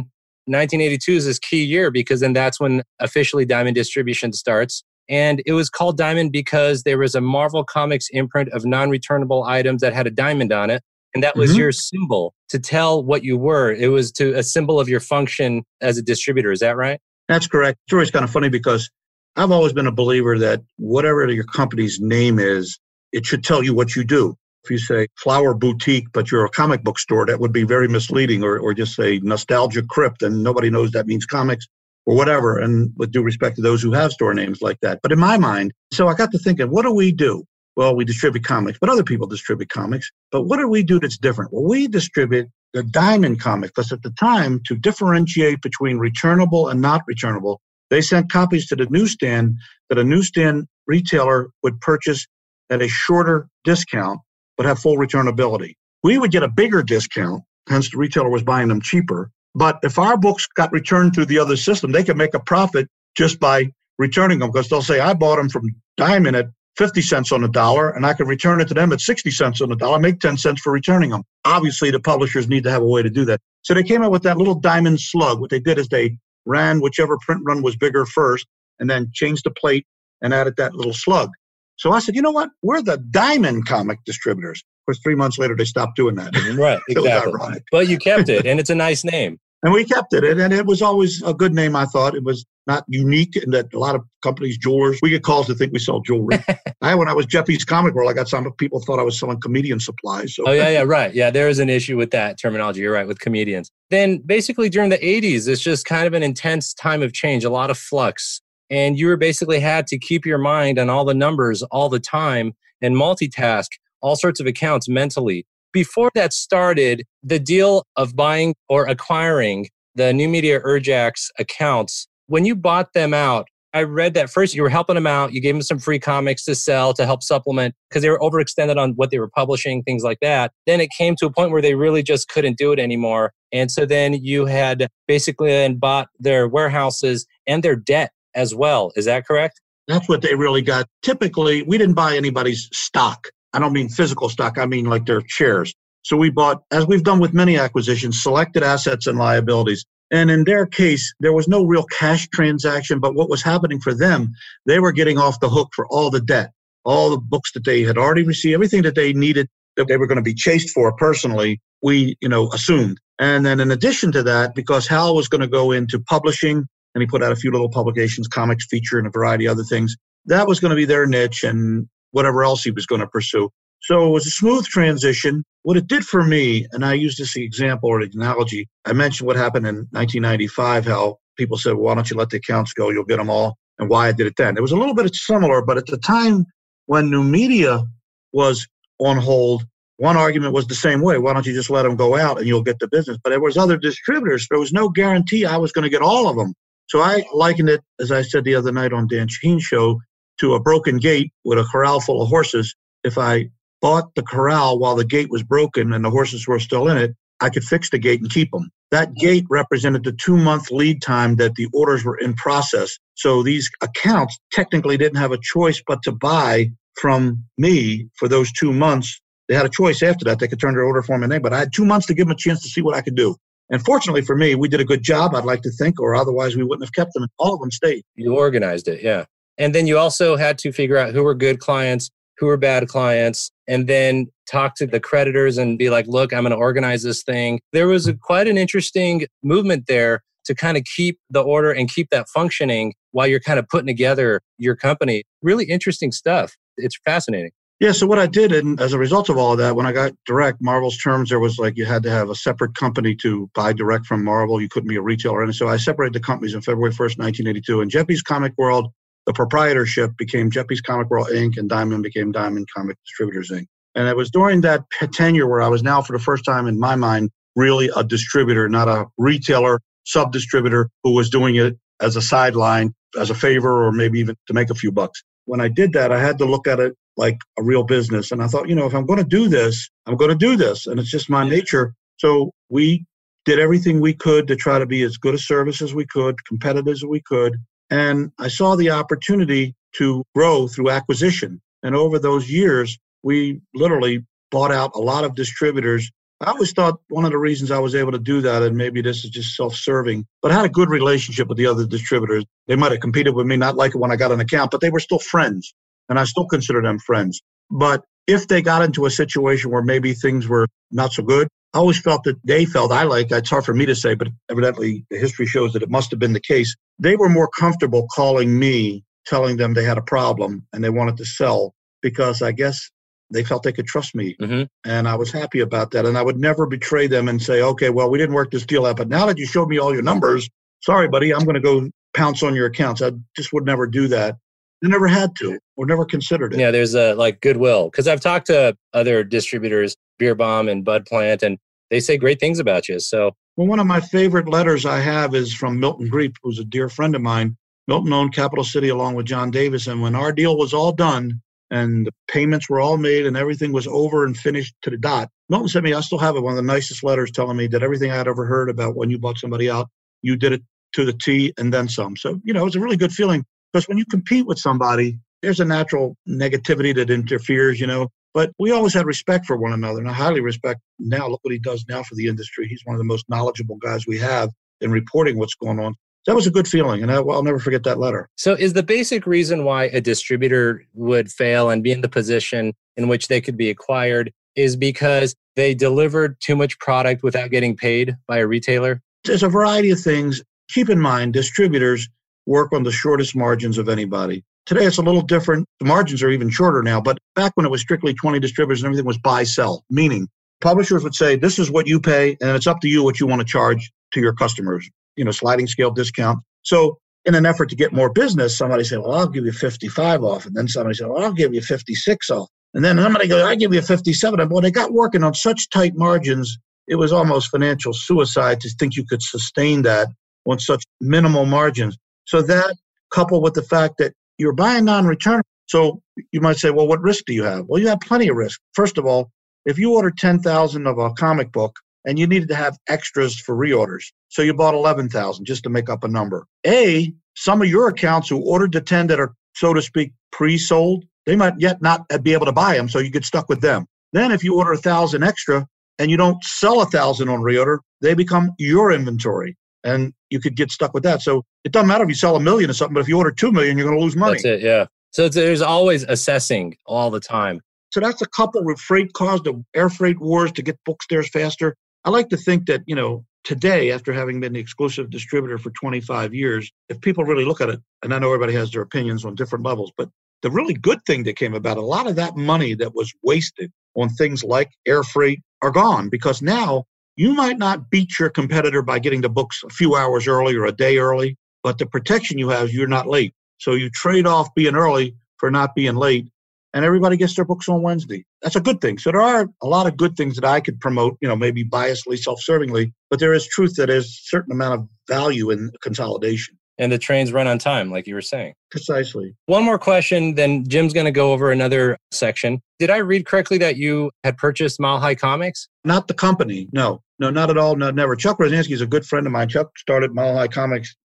1982 is this key year because then that's when officially Diamond Distribution starts. And it was called Diamond because there was a Marvel Comics imprint of non-returnable items that had a diamond on it. And that was your symbol to tell what you were. It was to a symbol of your function as a distributor. Is that right? That's correct. The story's kind of funny because I've always been a believer that whatever your company's name is, it should tell you what you do. If you say Flower Boutique, but you're a comic book store, that would be very misleading, or just say Nostalgia Crypt, and nobody knows that means comics or whatever, and with due respect to those who have store names like that. But in my mind, so I got to thinking, what do we do? Well, we distribute comics, but other people distribute comics. But what do we do that's different? Well, we distribute the Diamond comic, because at the time, to differentiate between returnable and not returnable, they sent copies to the newsstand that a newsstand retailer would purchase at a shorter discount, but have full returnability. We would get a bigger discount, hence the retailer was buying them cheaper. But if our books got returned through the other system, they could make a profit just by returning them, because they'll say, I bought them from Diamond at 50 cents on the dollar, and I can return it to them at 60 cents on the dollar, make 10 cents for returning them. Obviously, the publishers need to have a way to do that. So they came up with that little Diamond slug. What they did is they ran whichever print run was bigger first, and then changed the plate and added that little slug. So I said, you know what? We're the Diamond comic distributors. Of course, 3 months later, they stopped doing that. Right, exactly. But you kept it, and it's a nice name. And we kept it, and it was always a good name, I thought. It was not unique in that a lot of companies, jewelers, we get calls to think we sell jewelry. When I was Geppi's Comic World, I got some people thought I was selling comedian supplies. So. Oh, yeah, right. Yeah, there is an issue with that terminology. You're right, with comedians. Then basically during the 80s, it's just kind of an intense time of change, a lot of flux. And you were basically had to keep your mind on all the numbers all the time and multitask all sorts of accounts mentally. Before that started, the deal of buying or acquiring the New Media Irjax accounts, when you bought them out, I read that first you were helping them out. You gave them some free comics to sell to help supplement because they were overextended on what they were publishing, things like that. Then it came to a point where they really just couldn't do it anymore. And so then you had basically then bought their warehouses and their debt as well. Is that correct? That's what they really got. Typically, we didn't buy anybody's stock. I don't mean physical stock. I mean like their shares. So we bought, as we've done with many acquisitions, selected assets and liabilities. And in their case, there was no real cash transaction. But what was happening for them, they were getting off the hook for all the debt, all the books that they had already received, everything that they needed that they were going to be chased for personally, we, assumed. And then in addition to that, because Hal was going to go into publishing, and he put out a few little publications, comics, feature, and a variety of other things, that was going to be their niche and whatever else he was going to pursue. So it was a smooth transition. What it did for me, and I use this example or analogy, I mentioned what happened in 1995, how people said, well, why don't you let the accounts go? You'll get them all. And why I did it then. It was a little bit similar, but at the time when New Media was on hold, one argument was the same way. Why don't you just let them go out and you'll get the business? But there was other distributors. There was no guarantee I was going to get all of them. So I likened it, as I said the other night on Dan Shaheen's show, to a broken gate with a corral full of horses. If I bought the corral while the gate was broken and the horses were still in it, I could fix the gate and keep them. That gate represented the 2-month lead time that the orders were in process. So these accounts technically didn't have a choice but to buy from me for those 2 months. They had a choice after that. They could turn their order form in there, but I had 2 months to give them a chance to see what I could do. And fortunately for me, we did a good job, I'd like to think, or otherwise we wouldn't have kept them. And all of them stayed. You organized it, yeah. And then you also had to figure out who were good clients, who were bad clients, and then talk to the creditors and be like, look, I'm going to organize this thing. There was quite an interesting movement there to kind of keep the order and keep that functioning while you're kind of putting together your company. Really interesting stuff. It's fascinating. Yeah, so what I did, and as a result of all of that, when I got direct, Marvel's terms, there was like you had to have a separate company to buy direct from Marvel. You couldn't be a retailer. And so I separated the companies on February 1st, 1982. And Geppi's Comic World, the proprietorship, became Geppi's Comic World, Inc., and Diamond became Diamond Comic Distributors, Inc. And it was during that tenure where I was now, for the first time in my mind, really a distributor, not a retailer, sub-distributor who was doing it as a sideline, as a favor, or maybe even to make a few bucks. When I did that, I had to look at it like a real business. And I thought, you know, if I'm going to do this, I'm going to do this. And it's just my nature. So we did everything we could to try to be as good a service as we could, competitive as we could. And I saw the opportunity to grow through acquisition. And over those years, we literally bought out a lot of distributors. I always thought one of the reasons I was able to do that, and maybe this is just self-serving, but I had a good relationship with the other distributors. They might have competed with me, not like it when I got an account, but they were still friends. And I still consider them friends. But if they got into a situation where maybe things were not so good, I always felt that they felt, it's hard for me to say, but evidently the history shows that it must have been the case. They were more comfortable calling me, telling them they had a problem and they wanted to sell because I guess they felt they could trust me. Mm-hmm. And I was happy about that. And I would never betray them and say, okay, well, we didn't work this deal out, but now that you showed me all your numbers, sorry, buddy, I'm going to go pounce on your accounts. I just would never do that. They never had to or never considered it. Yeah, there's like goodwill. Because I've talked to other distributors, Beerbohm and Bud Plant, and they say great things about you. So, well, one of my favorite letters I have is from Milton Greep, who's a dear friend of mine. Milton owned Capital City along with John Davis. And when our deal was all done and the payments were all made and everything was over and finished to the dot, Milton sent me, I still have it, one of the nicest letters telling me that everything I'd ever heard about when you bought somebody out, you did it to the T and then some. So, you know, it's a really good feeling. Because when you compete with somebody, there's a natural negativity that interferes, you know. But we always had respect for one another. And I highly respect now, look what he does now for the industry. He's one of the most knowledgeable guys we have in reporting what's going on. That was a good feeling. And I'll never forget that letter. So is the basic reason why a distributor would fail and be in the position in which they could be acquired is because they delivered too much product without getting paid by a retailer? There's a variety of things. Keep in mind, distributors work on the shortest margins of anybody. Today, it's a little different. The margins are even shorter now, but back when it was strictly 20 distributors and everything was buy-sell, meaning publishers would say, this is what you pay, and it's up to you what you want to charge to your customers, you know, sliding scale discount. So in an effort to get more business, somebody said, well, I'll give you 55 off. And then somebody said, well, I'll give you 56 off. And then somebody goes, I'll give you 57. And boy, they got working on such tight margins, it was almost financial suicide to think you could sustain that on such minimal margins. So that, coupled with the fact that you're buying non-return, so you might say, well, what risk do you have? Well, you have plenty of risk. First of all, if you order 10,000 of a comic book and you needed to have extras for reorders, so you bought 11,000 just to make up a number. A, some of your accounts who ordered the 10 that are, so to speak, pre-sold, they might yet not be able to buy them, so you get stuck with them. Then if you order 1,000 extra and you don't sell 1,000 on reorder, they become your inventory. And you could get stuck with that. So it doesn't matter if you sell 1 million or something, but if you order 2 million, you're going to lose money. That's it, yeah. So there's always assessing all the time. So that's a couple of freight costs, the air freight wars to get books there faster. I like to think that, you know, today, after having been the exclusive distributor for 25 years, if people really look at it, and I know everybody has their opinions on different levels, but the really good thing that came about, a lot of that money that was wasted on things like air freight are gone because now, you might not beat your competitor by getting the books a few hours early or a day early, but the protection you have, you're not late. So you trade off being early for not being late, and everybody gets their books on Wednesday. That's a good thing. So there are a lot of good things that I could promote, you know, maybe biasly, self-servingly, but there is truth that there's a certain amount of value in consolidation. And the trains run on time, like you were saying. Precisely. One more question, then Jim's going to go over another section. Did I read correctly that you had purchased Mile High Comics? Not the company. No, not at all. No, never. Chuck Rosinski is a good friend of mine. Chuck started Mile High Comics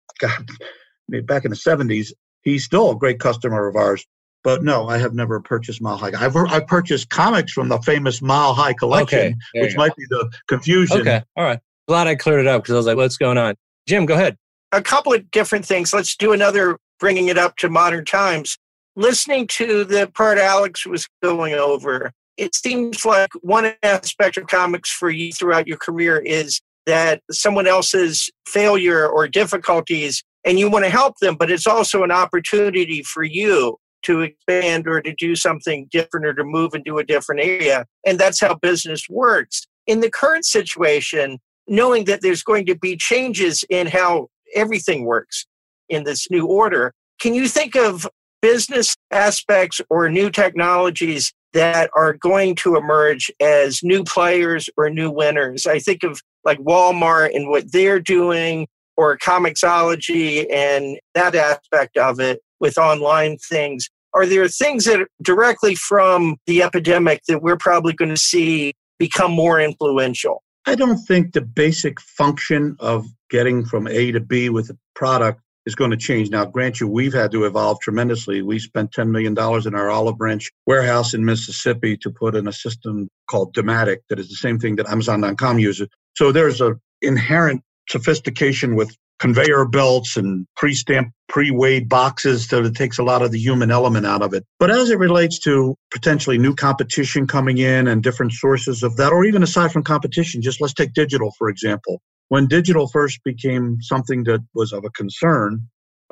back in the 70s. He's still a great customer of ours. But no, I have never purchased Mile High. I've purchased comics from the famous Mile High collection, okay, which might be the confusion. Okay, all right. Glad I cleared it up because I was like, what's going on? Jim, go ahead. A couple of different things. Let's do another, bringing it up to modern times. Listening to the part Alex was going over, it seems like one aspect of comics for you throughout your career is that someone else's failure or difficulties, and you want to help them, but it's also an opportunity for you to expand or to do something different or to move into a different area. And that's how business works. In the current situation, knowing that there's going to be changes in how everything works in this new order, can you think of business aspects or new technologies that are going to emerge as new players or new winners? I think of like Walmart and what they're doing, or Comixology and that aspect of it with online things. Are there things that are directly from the epidemic that we're probably going to see become more influential? I don't think the basic function of getting from A to B with a product is going to change. Now, grant you, we've had to evolve tremendously. We spent $10 million in our Olive Branch warehouse in Mississippi to put in a system called Dematic that is the same thing that Amazon.com uses. So there's an inherent sophistication with conveyor belts and pre-stamped, pre-weighed boxes, so it takes a lot of the human element out of it. But as it relates to potentially new competition coming in and different sources of that, or even aside from competition, just let's take digital, for example. When digital first became something that was of a concern,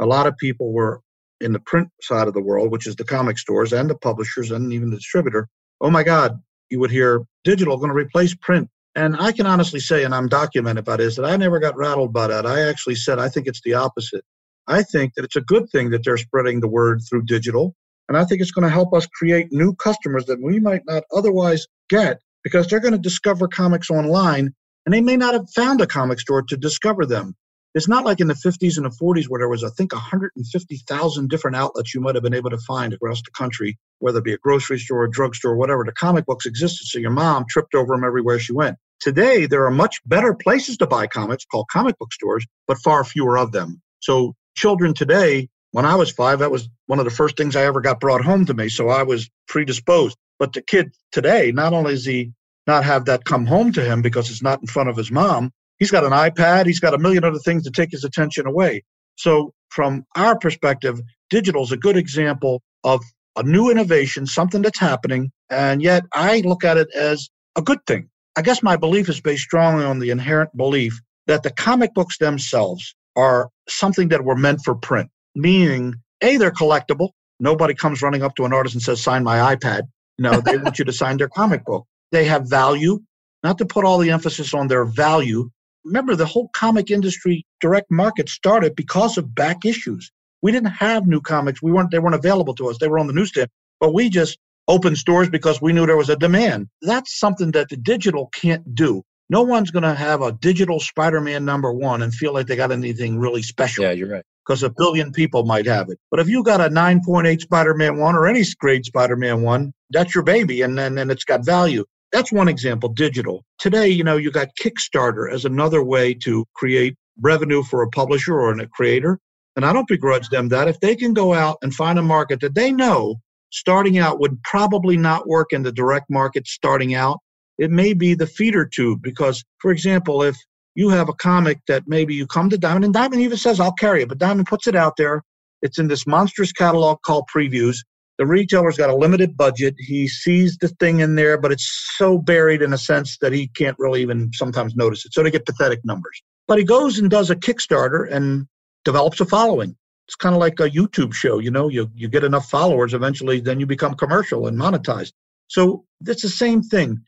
a lot of people were in the print side of the world, which is the comic stores and the publishers and even the distributor. Oh my God, you would hear digital going to replace print. And I can honestly say, and I'm documented by this, that I never got rattled by that. I actually said, I think it's the opposite. I think that it's a good thing that they're spreading the word through digital. And I think it's going to help us create new customers that we might not otherwise get because they're going to discover comics online and they may not have found a comic store to discover them. It's not like in the 50s and the 40s where there was, I think, 150,000 different outlets you might have been able to find across the country, whether it be a grocery store, a drugstore, whatever. The comic books existed, so your mom tripped over them everywhere she went. Today, there are much better places to buy comics called comic book stores, but far fewer of them. So children today, when I was 5, that was one of the first things I ever got brought home to me, so I was predisposed. But the kid today, not only does he not have that come home to him because it's not in front of his mom, he's got an iPad. He's got a million other things to take his attention away. So from our perspective, digital is a good example of a new innovation, something that's happening. And yet I look at it as a good thing. I guess my belief is based strongly on the inherent belief that the comic books themselves are something that were meant for print, meaning, A, they're collectible. Nobody comes running up to an artist and says, sign my iPad. No, they want you to sign their comic book. They have value, not to put all the emphasis on their value. Remember, the whole comic industry direct market started because of back issues. We didn't have new comics. They weren't available to us. They were on the newsstand. But we just opened stores because we knew there was a demand. That's something that the digital can't do. No one's going to have a digital Spider-Man #1 and feel like they got anything really special. Yeah, you're right. Because a billion people might have it. But if you got a 9.8 Spider-Man 1 or any grade Spider-Man 1, that's your baby, and then it's got value. That's one example, digital. Today, you got Kickstarter as another way to create revenue for a publisher or a creator. And I don't begrudge them that. If they can go out and find a market that they know starting out would probably not work in the direct market starting out, it may be the feeder tube. Because, for example, if you have a comic that maybe you come to Diamond, and Diamond even says, I'll carry it, but Diamond puts it out there. It's in this monstrous catalog called Previews. The retailer's got a limited budget. He sees the thing in there, but it's so buried in a sense that he can't really even sometimes notice it. So they get pathetic numbers. But he goes and does a Kickstarter and develops a following. It's kind of like a YouTube show. You get enough followers eventually, then you become commercial and monetized. So it's the same thing.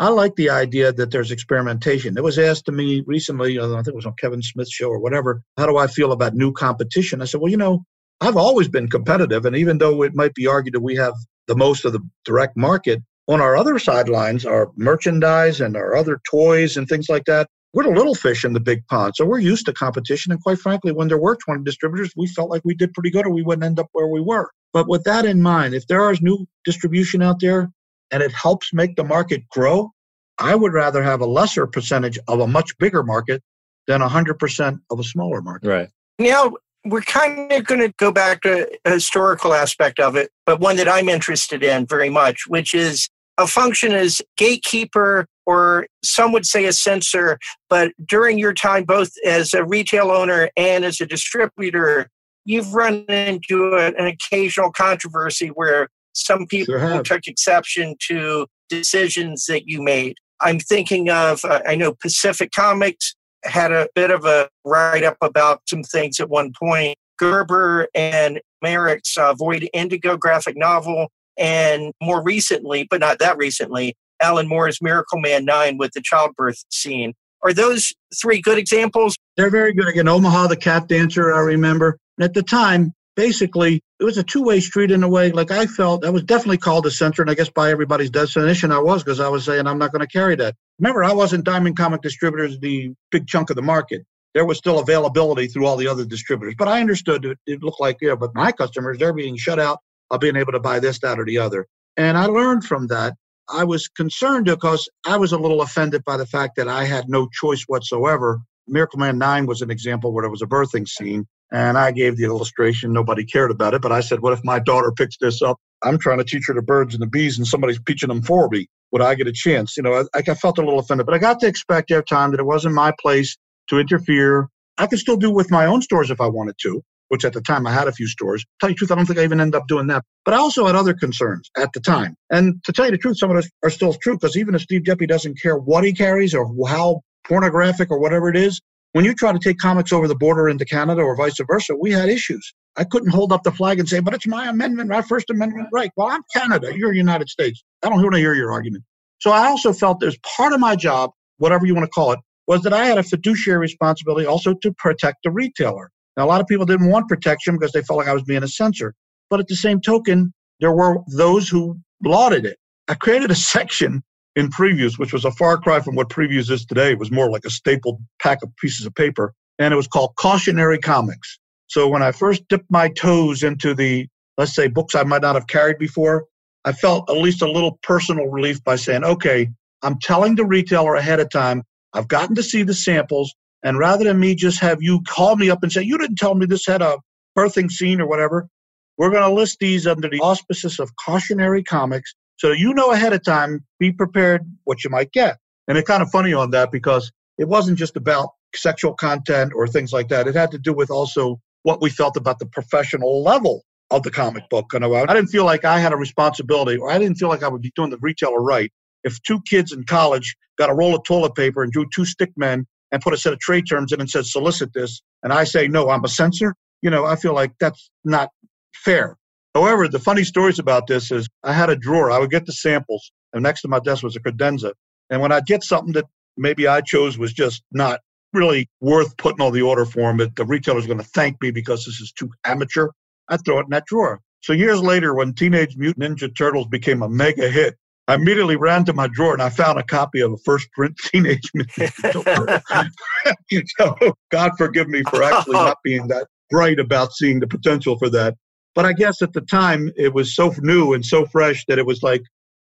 I like the idea that there's experimentation. It was asked to me recently, I think it was on Kevin Smith's show or whatever, how do I feel about new competition? I said, well, I've always been competitive, and even though it might be argued that we have the most of the direct market, on our other sidelines are merchandise and our other toys and things like that. We're the little fish in the big pond, so we're used to competition, and quite frankly, when there were 20 distributors, we felt like we did pretty good or we wouldn't end up where we were. But with that in mind, if there is new distribution out there and it helps make the market grow, I would rather have a lesser percentage of a much bigger market than 100% of a smaller market. Right. Now, we're kind of going to go back to a historical aspect of it, but one that I'm interested in very much, which is a function as gatekeeper, or some would say a censor, but during your time, both as a retail owner and as a distributor, you've run into an occasional controversy where some people took exception to decisions that you made. I'm thinking of, I know Pacific Comics had a bit of a write-up about some things at one point. Gerber and Merrick's Void Indigo graphic novel, and more recently, but not that recently, Alan Moore's Miracle Man 9 with the childbirth scene. Are those three good examples? They're very good. Again, Omaha, the Cat Dancer, I remember. And at the time, basically, it was a two-way street in a way. Like, I felt I was definitely called a censor, and I guess by everybody's definition I was, because I was saying I'm not going to carry that. Remember, I wasn't Diamond Comic Distributors, the big chunk of the market. There was still availability through all the other distributors. But I understood it looked like, yeah, but my customers, they're being shut out of being able to buy this, that, or the other. And I learned from that. I was concerned because I was a little offended by the fact that I had no choice whatsoever. Miracle Man 9 was an example where there was a birthing scene. And I gave the illustration. Nobody cared about it. But I said, what if my daughter picks this up? I'm trying to teach her the birds and the bees, and somebody's teaching them for me. Would I get a chance? You know, I felt a little offended. But I got to expect every time that it wasn't my place to interfere. I could still do with my own stores if I wanted to, which at the time I had a few stores. To tell you the truth, I don't think I even ended up doing that. But I also had other concerns at the time. And to tell you the truth, some of those are still true, because even if Steve Geppi doesn't care what he carries or how pornographic or whatever it is, when you try to take comics over the border into Canada or vice versa, we had issues. I couldn't hold up the flag and say, but it's my amendment, my First Amendment right. Well, I'm Canada. You're United States. I don't want to hear your argument. So I also felt as part of my job, whatever you want to call it, was that I had a fiduciary responsibility also to protect the retailer. Now, a lot of people didn't want protection because they felt like I was being a censor. But at the same token, there were those who lauded it. I created a section in Previews, which was a far cry from what Previews is today. It was more like a stapled pack of pieces of paper, and it was called Cautionary Comics. So when I first dipped my toes into the, let's say, books I might not have carried before, I felt at least a little personal relief by saying, okay, I'm telling the retailer ahead of time, I've gotten to see the samples, and rather than me just have you call me up and say, you didn't tell me this had a birthing scene or whatever, we're going to list these under the auspices of Cautionary Comics. So you know ahead of time, be prepared what you might get. And it's kind of funny on that because it wasn't just about sexual content or things like that. It had to do with also what we felt about the professional level of the comic book. And I didn't feel like I had a responsibility, or I didn't feel like I would be doing the retailer right if two kids in college got a roll of toilet paper and drew two stick men and put a set of trade terms in and said, solicit this. And I say, no, I'm a censor. You know, I feel like that's not fair. However, the funny stories about this is I had a drawer. I would get the samples, and next to my desk was a credenza. And when I'd get something that maybe I chose was just not really worth putting on the order form, but the retailer's going to thank me because this is too amateur, I'd throw it in that drawer. So years later, when Teenage Mutant Ninja Turtles became a mega hit, I immediately ran to my drawer and I found a copy of a first print Teenage Mutant Ninja Turtles. So God forgive me for actually not being that bright about seeing the potential for that. But I guess at the time, it was so new and so fresh that it was like,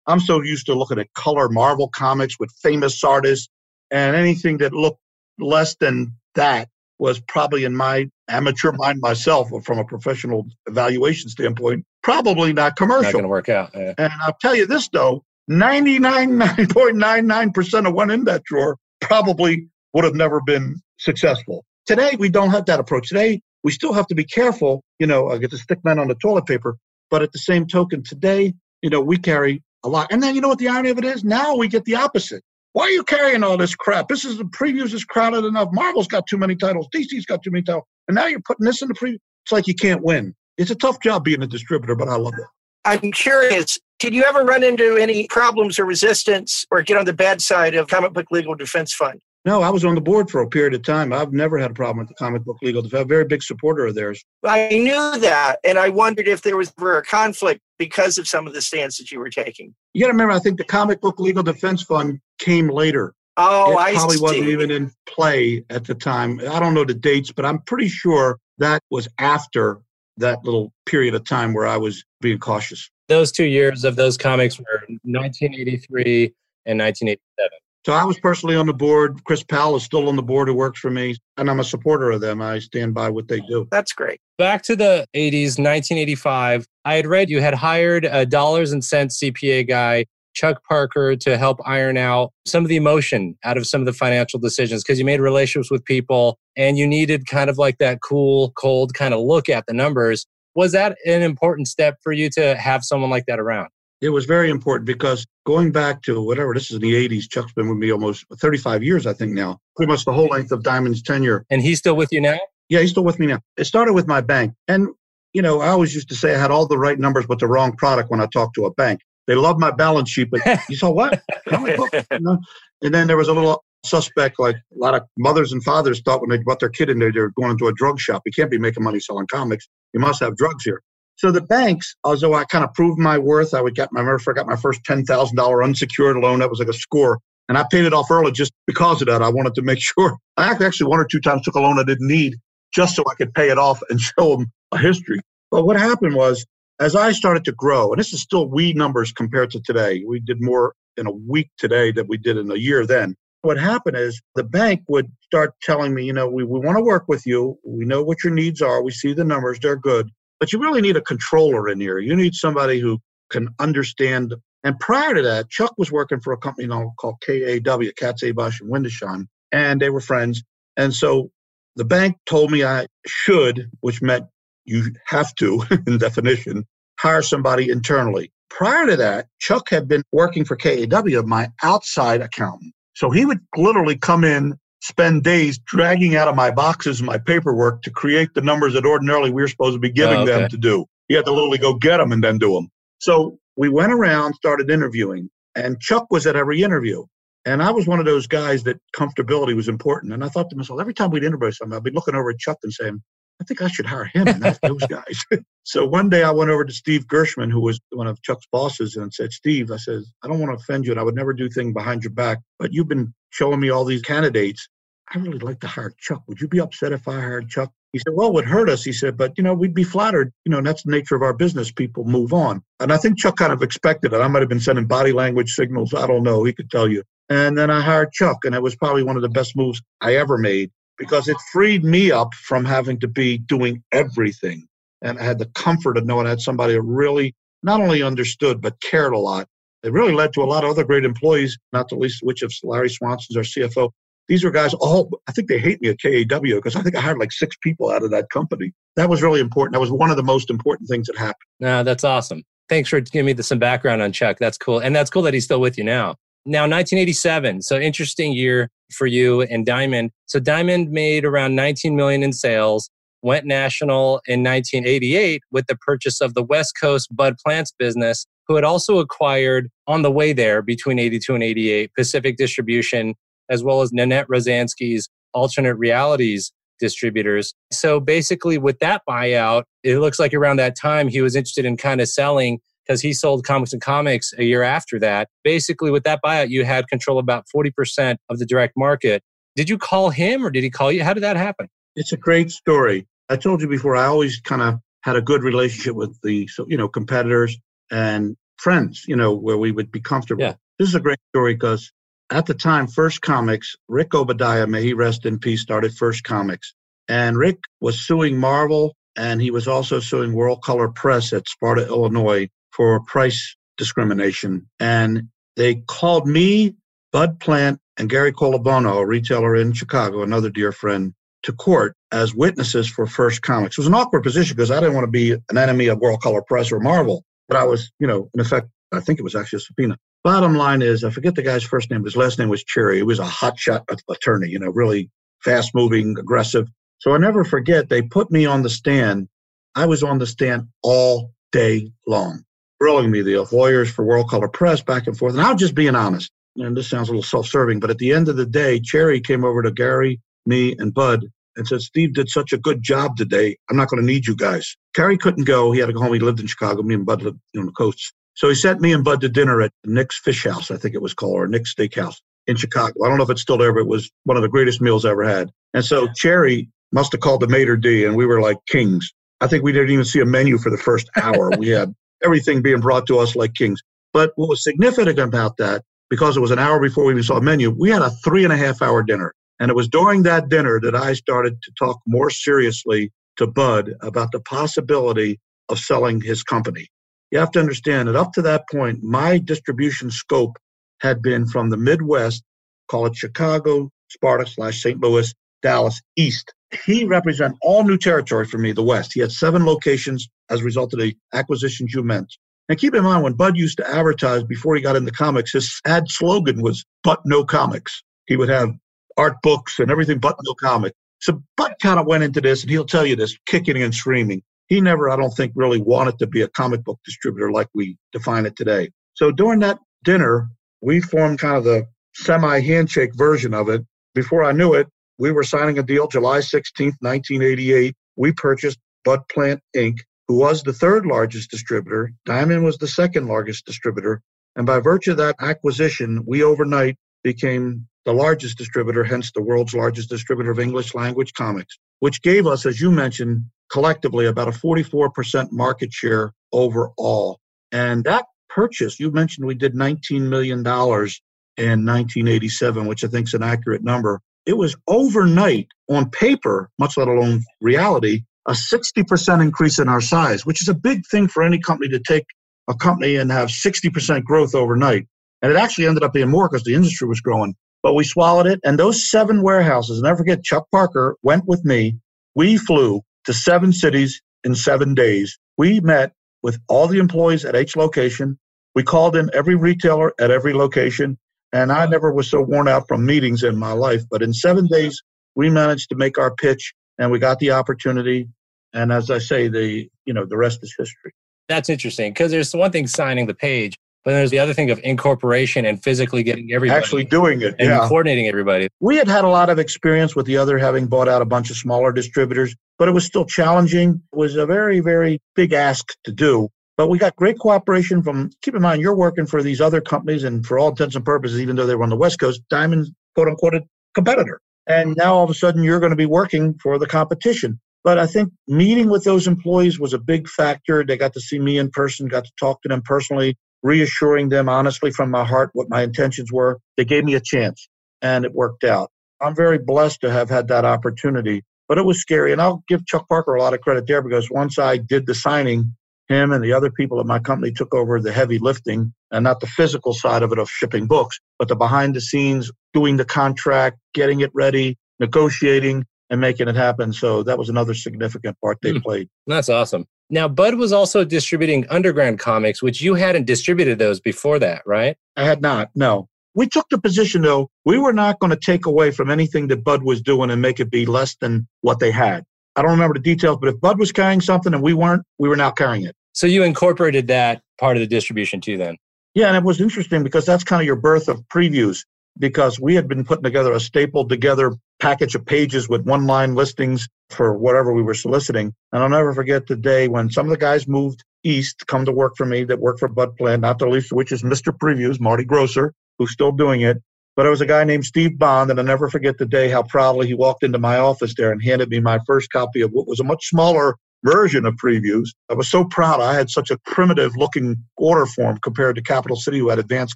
I'm so used to looking at color Marvel comics with famous artists, and anything that looked less than that was probably in my amateur mind myself, or from a professional evaluation standpoint, probably not commercial. Not going to work out. Yeah. And I'll tell you this, though, 99.99% of one in that drawer probably would have never been successful. Today, we don't have that approach. Today, we still have to be careful, you know, I get the stick man on the toilet paper, but at the same token today, you know, we carry a lot. And then you know what the irony of it is? Now we get the opposite. Why are you carrying all this crap? This is the Previews is crowded enough. Marvel's got too many titles. DC's got too many titles. And now you're putting this in the Preview. It's like you can't win. It's a tough job being a distributor, but I love it. I'm curious, did you ever run into any problems or resistance or get on the bad side of Comic Book Legal Defense Fund? No, I was on the board for a period of time. I've never had a problem with the Comic Book Legal Defense. I'm a very big supporter of theirs. I knew that, and I wondered if there was ever a conflict because of some of the stands that you were taking. You got to remember, I think the Comic Book Legal Defense Fund came later. Oh, I see. It probably wasn't even in play at the time. I don't know the dates, but I'm pretty sure that was after that little period of time where I was being cautious. Those 2 years of those comics were 1983 and 1987. So I was personally on the board. Chris Powell is still on the board who works for me, and I'm a supporter of them. I stand by what they do. That's great. Back to the 80s, 1985, I had read you had hired a dollars and cents CPA guy, Chuck Parker, to help iron out some of the emotion out of some of the financial decisions because you made relationships with people and you needed kind of like that cool, cold kind of look at the numbers. Was that an important step for you to have someone like that around? It was very important because going back to whatever, this is in the 80s, Chuck's been with me almost 35 years, I think now, pretty much the whole length of Diamond's tenure. And he's still with you now? Yeah, he's still with me now. It started with my bank. And, you know, I always used to say I had all the right numbers, but the wrong product when I talked to a bank. They loved my balance sheet, but you saw what? And then there was a little suspect, like a lot of mothers and fathers thought when they brought their kid in there, they were going into a drug shop. You can't be making money selling comics. You must have drugs here. So the banks, although I kind of proved my worth, I got my first $10,000 unsecured loan. That was like a score. And I paid it off early just because of that. I wanted to make sure. I actually one or two times took a loan I didn't need just so I could pay it off and show them a history. But what happened was, as I started to grow, and this is still wee numbers compared to today. We did more in a week today than we did in a year then. What happened is the bank would start telling me, you know, we want to work with you. We know what your needs are. We see the numbers. They're good. But you really need a controller in here. You need somebody who can understand. And prior to that, Chuck was working for a company called KAW, Katz, Abash & Windishon, and they were friends. And so the bank told me I should, which meant you have to, in definition, hire somebody internally. Prior to that, Chuck had been working for KAW, my outside accountant. So he would literally come in, spend days dragging out of my boxes and my paperwork to create the numbers that ordinarily we were supposed to be giving them to do. You had to literally go get them and then do them. So we went around, started interviewing, and Chuck was at every interview. And I was one of those guys that comfortability was important. And I thought to myself, every time we'd interview somebody, I'd be looking over at Chuck and saying, I think I should hire him and not those guys. So one day I went over to Steve Gershman, who was one of Chuck's bosses, and said, Steve, I said, I don't want to offend you, and I would never do things behind your back, but you've been showing me all these candidates. I really like to hire Chuck. Would you be upset if I hired Chuck? He said, well, it would hurt us. He said, but, you know, we'd be flattered. You know, and that's the nature of our business. People move on. And I think Chuck kind of expected it. I might have been sending body language signals. I don't know. He could tell you. And then I hired Chuck, and it was probably one of the best moves I ever made, because it freed me up from having to be doing everything. And I had the comfort of knowing I had somebody that really not only understood, but cared a lot. It really led to a lot of other great employees, not the least of which is Larry Swanson's our CFO. These were guys all, I think they hate me at KAW because I think I hired like 6 people out of that company. That was really important. That was one of the most important things that happened. No, that's awesome. Thanks for giving me some background on Chuck. That's cool. And that's cool that he's still with you now. Now, 1987. So interesting year for you and Diamond. So Diamond made around $19 million in sales, went national in 1988 with the purchase of the West Coast Bud Plants business, who had also acquired on the way there between 82 and 88 Pacific Distribution, as well as Nanette Rosansky's Alternate Realities distributors. So basically with that buyout, it looks like around that time he was interested in kind of selling because he sold Comics and Comics a year after that. Basically with that buyout, you had control of about 40% of the direct market. Did you call him or did he call you? How did that happen? It's a great story. I told you before, I always kind of had a good relationship with the competitors and friends, where we would be comfortable. Yeah. This is a great story because at the time, First Comics, Rick Obadiah, may he rest in peace, started First Comics. And Rick was suing Marvel, and he was also suing World Color Press at Sparta, Illinois, for price discrimination. And they called me, Bud Plant, and Gary Colabono, a retailer in Chicago, another dear friend, to court as witnesses for First Comics. It was an awkward position because I didn't want to be an enemy of World Color Press or Marvel. But I was, in effect, I think it was actually a subpoena. Bottom line is, I forget the guy's first name. His last name was Cherry. He was a hotshot attorney, really fast-moving, aggressive. So I never forget, they put me on the stand. I was on the stand all day long, grilling me, the lawyers for World Color Press, back and forth. And I was just being honest. And this sounds a little self-serving, but at the end of the day, Cherry came over to Gary, me, and Bud and said, Steve did such a good job today. I'm not going to need you guys. Gary couldn't go. He had to go home. He lived in Chicago. Me and Bud lived on the coast. So he sent me and Bud to dinner at Nick's Fish House, I think it was called, or Nick's Steakhouse in Chicago. I don't know if it's still there, but it was one of the greatest meals I ever had. And so Cherry must have called the maitre d', and we were like kings. I think we didn't even see a menu for the first hour. We had everything being brought to us like kings. But what was significant about that because it was an hour before we even saw a menu, we had a 3.5-hour dinner. And it was during that dinner that I started to talk more seriously to Bud about the possibility of selling his company. You have to understand that up to that point, my distribution scope had been from the Midwest, call it Chicago, Sparta/St. Louis, Dallas, East. He represented all new territory for me, the West. He had 7 locations as a result of the acquisitions you meant. And keep in mind, when Bud used to advertise before he got into comics, his ad slogan was, "But no comics." He would have art books and everything, but no comics. So Bud kind of went into this, and he'll tell you this, kicking and screaming. He never, I don't think, really wanted to be a comic book distributor like we define it today. So during that dinner, we formed kind of the semi-handshake version of it. Before I knew it, we were signing a deal July 16th, 1988. We purchased Bud Plant, Inc., who was the 3rd largest distributor. Diamond was the 2nd largest distributor. And by virtue of that acquisition, we overnight became the largest distributor, hence the world's largest distributor of English language comics, which gave us, as you mentioned, collectively about a 44% market share overall. And that purchase, you mentioned we did $19 million in 1987, which I think is an accurate number. It was overnight on paper, much let alone reality, a 60% increase in our size, which is a big thing for any company to take a company and have 60% growth overnight. And it actually ended up being more because the industry was growing. But we swallowed it. And those 7 warehouses, and never forget, Chuck Parker went with me. We flew to 7 cities in 7 days. We met with all the employees at each location. We called in every retailer at every location. And I never was so worn out from meetings in my life. But in 7 days, we managed to make our pitch, and we got the opportunity. And as I say, the rest is history. That's interesting, because there's one thing signing the page, but there's the other thing of incorporation and physically getting everybody. Actually doing it, and coordinating everybody. We had a lot of experience with the other, having bought out a bunch of smaller distributors, but it was still challenging. It was a very, very big ask to do. But we got great cooperation from, keep in mind, you're working for these other companies, and for all intents and purposes, even though they were on the West Coast, Diamond's quote-unquote a competitor. And now all of a sudden, you're going to be working for the competition. But I think meeting with those employees was a big factor. They got to see me in person, got to talk to them personally, reassuring them honestly from my heart what my intentions were. They gave me a chance, and it worked out. I'm very blessed to have had that opportunity, but it was scary. And I'll give Chuck Parker a lot of credit there, because once I did the signing, him and the other people at my company took over the heavy lifting, and not the physical side of it of shipping books, but the behind the scenes, doing the contract, getting it ready, negotiating, and making it happen. So that was another significant part they played. That's awesome. Now, Bud was also distributing underground comics, which you hadn't distributed those before that, right? I had not, no. We took the position, though, we were not going to take away from anything that Bud was doing and make it be less than what they had. I don't remember the details, but if Bud was carrying something and we weren't, we were now carrying it. So you incorporated that part of the distribution too then? Yeah, and it was interesting because that's kind of your birth of previews, because we had been putting together a stapled together package of pages with one-line listings for whatever we were soliciting. And I'll never forget the day when some of the guys moved east, come to work for me, that worked for Bud Plant, not the least of which is Mr. Previews, Marty Grosser, who's still doing it. But it was a guy named Steve Bond, and I'll never forget the day how proudly he walked into my office there and handed me my first copy of what was a much smaller version of Previews. I was so proud. I had such a primitive-looking order form compared to Capital City, who had advanced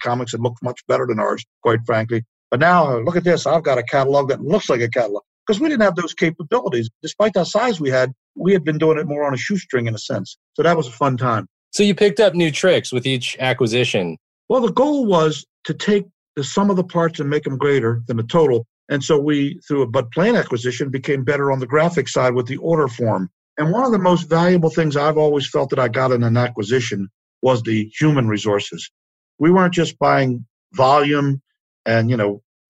comics and looked much better than ours, quite frankly. But now, look at this. I've got a catalog that looks like a catalog, because we didn't have those capabilities. Despite the size we had been doing it more on a shoestring in a sense. So that was a fun time. So you picked up new tricks with each acquisition. Well, the goal was to take the sum of the parts and make them greater than the total. And so we, through a Bud Plant acquisition, became better on the graphic side with the order form. And one of the most valuable things I've always felt that I got in an acquisition was the human resources. We weren't just buying volume and,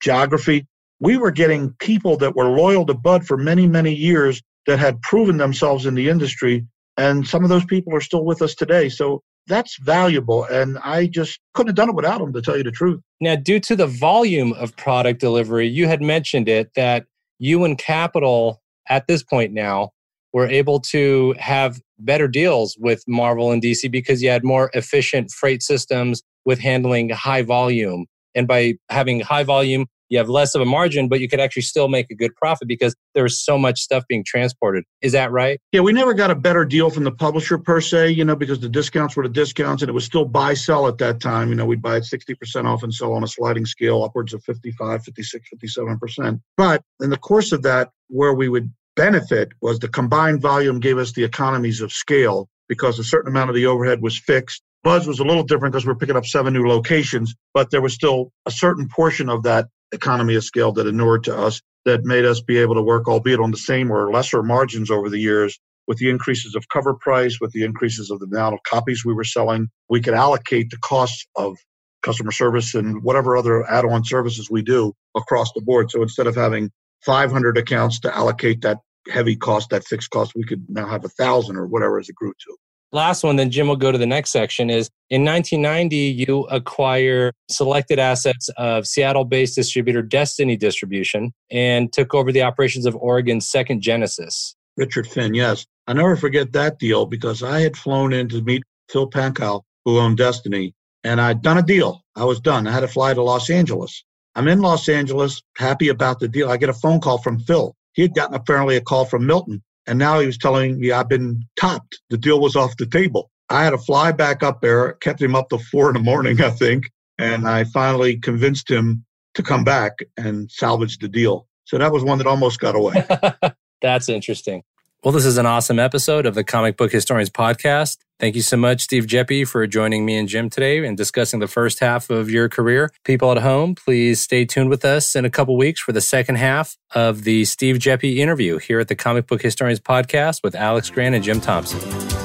geography. We were getting people that were loyal to Bud for many, many years that had proven themselves in the industry. And some of those people are still with us today. So that's valuable. And I just couldn't have done it without them, to tell you the truth. Now, due to the volume of product delivery, you had mentioned it, that you and Capital at this point now were able to have better deals with Marvel and DC because you had more efficient freight systems with handling high volume. And by having high volume, you have less of a margin, but you could actually still make a good profit because there was so much stuff being transported. Is that right? Yeah, we never got a better deal from the publisher per se, because the discounts were the discounts and it was still buy-sell at that time. We'd buy at 60% off and sell on a sliding scale upwards of 55, 56, 57%. But in the course of that, where we would benefit was the combined volume gave us the economies of scale because a certain amount of the overhead was fixed. Buzz was a little different because we're picking up 7 new locations, but there was still a certain portion of that economy of scale that inured to us that made us be able to work, albeit on the same or lesser margins over the years, with the increases of cover price, with the increases of the amount of copies we were selling. We could allocate the costs of customer service and whatever other add-on services we do across the board. So instead of having 500 accounts to allocate that heavy cost, that fixed cost, we could now have 1,000 or whatever as it grew to. Last one, then Jim will go to the next section, is in 1990, you acquire selected assets of Seattle-based distributor Destiny Distribution and took over the operations of Oregon's second Genesis. Richard Finn, yes. I'll never forget that deal because I had flown in to meet Phil Pankow, who owned Destiny, and I'd done a deal. I was done. I had to fly to Los Angeles. I'm in Los Angeles, happy about the deal. I get a phone call from Phil. He had gotten apparently a call from Milton. And now he was telling me, I've been topped. The deal was off the table. I had to fly back up there, kept him up till 4 a.m, I think. And I finally convinced him to come back and salvage the deal. So that was one that almost got away. That's interesting. Well, this is an awesome episode of the Comic Book Historians Podcast. Thank you so much, Steve Geppi, for joining me and Jim today and discussing the first half of your career. People at home, please stay tuned with us in a couple weeks for the second half of the Steve Geppi interview here at the Comic Book Historians Podcast with Alex Rhian and Jim Thompson.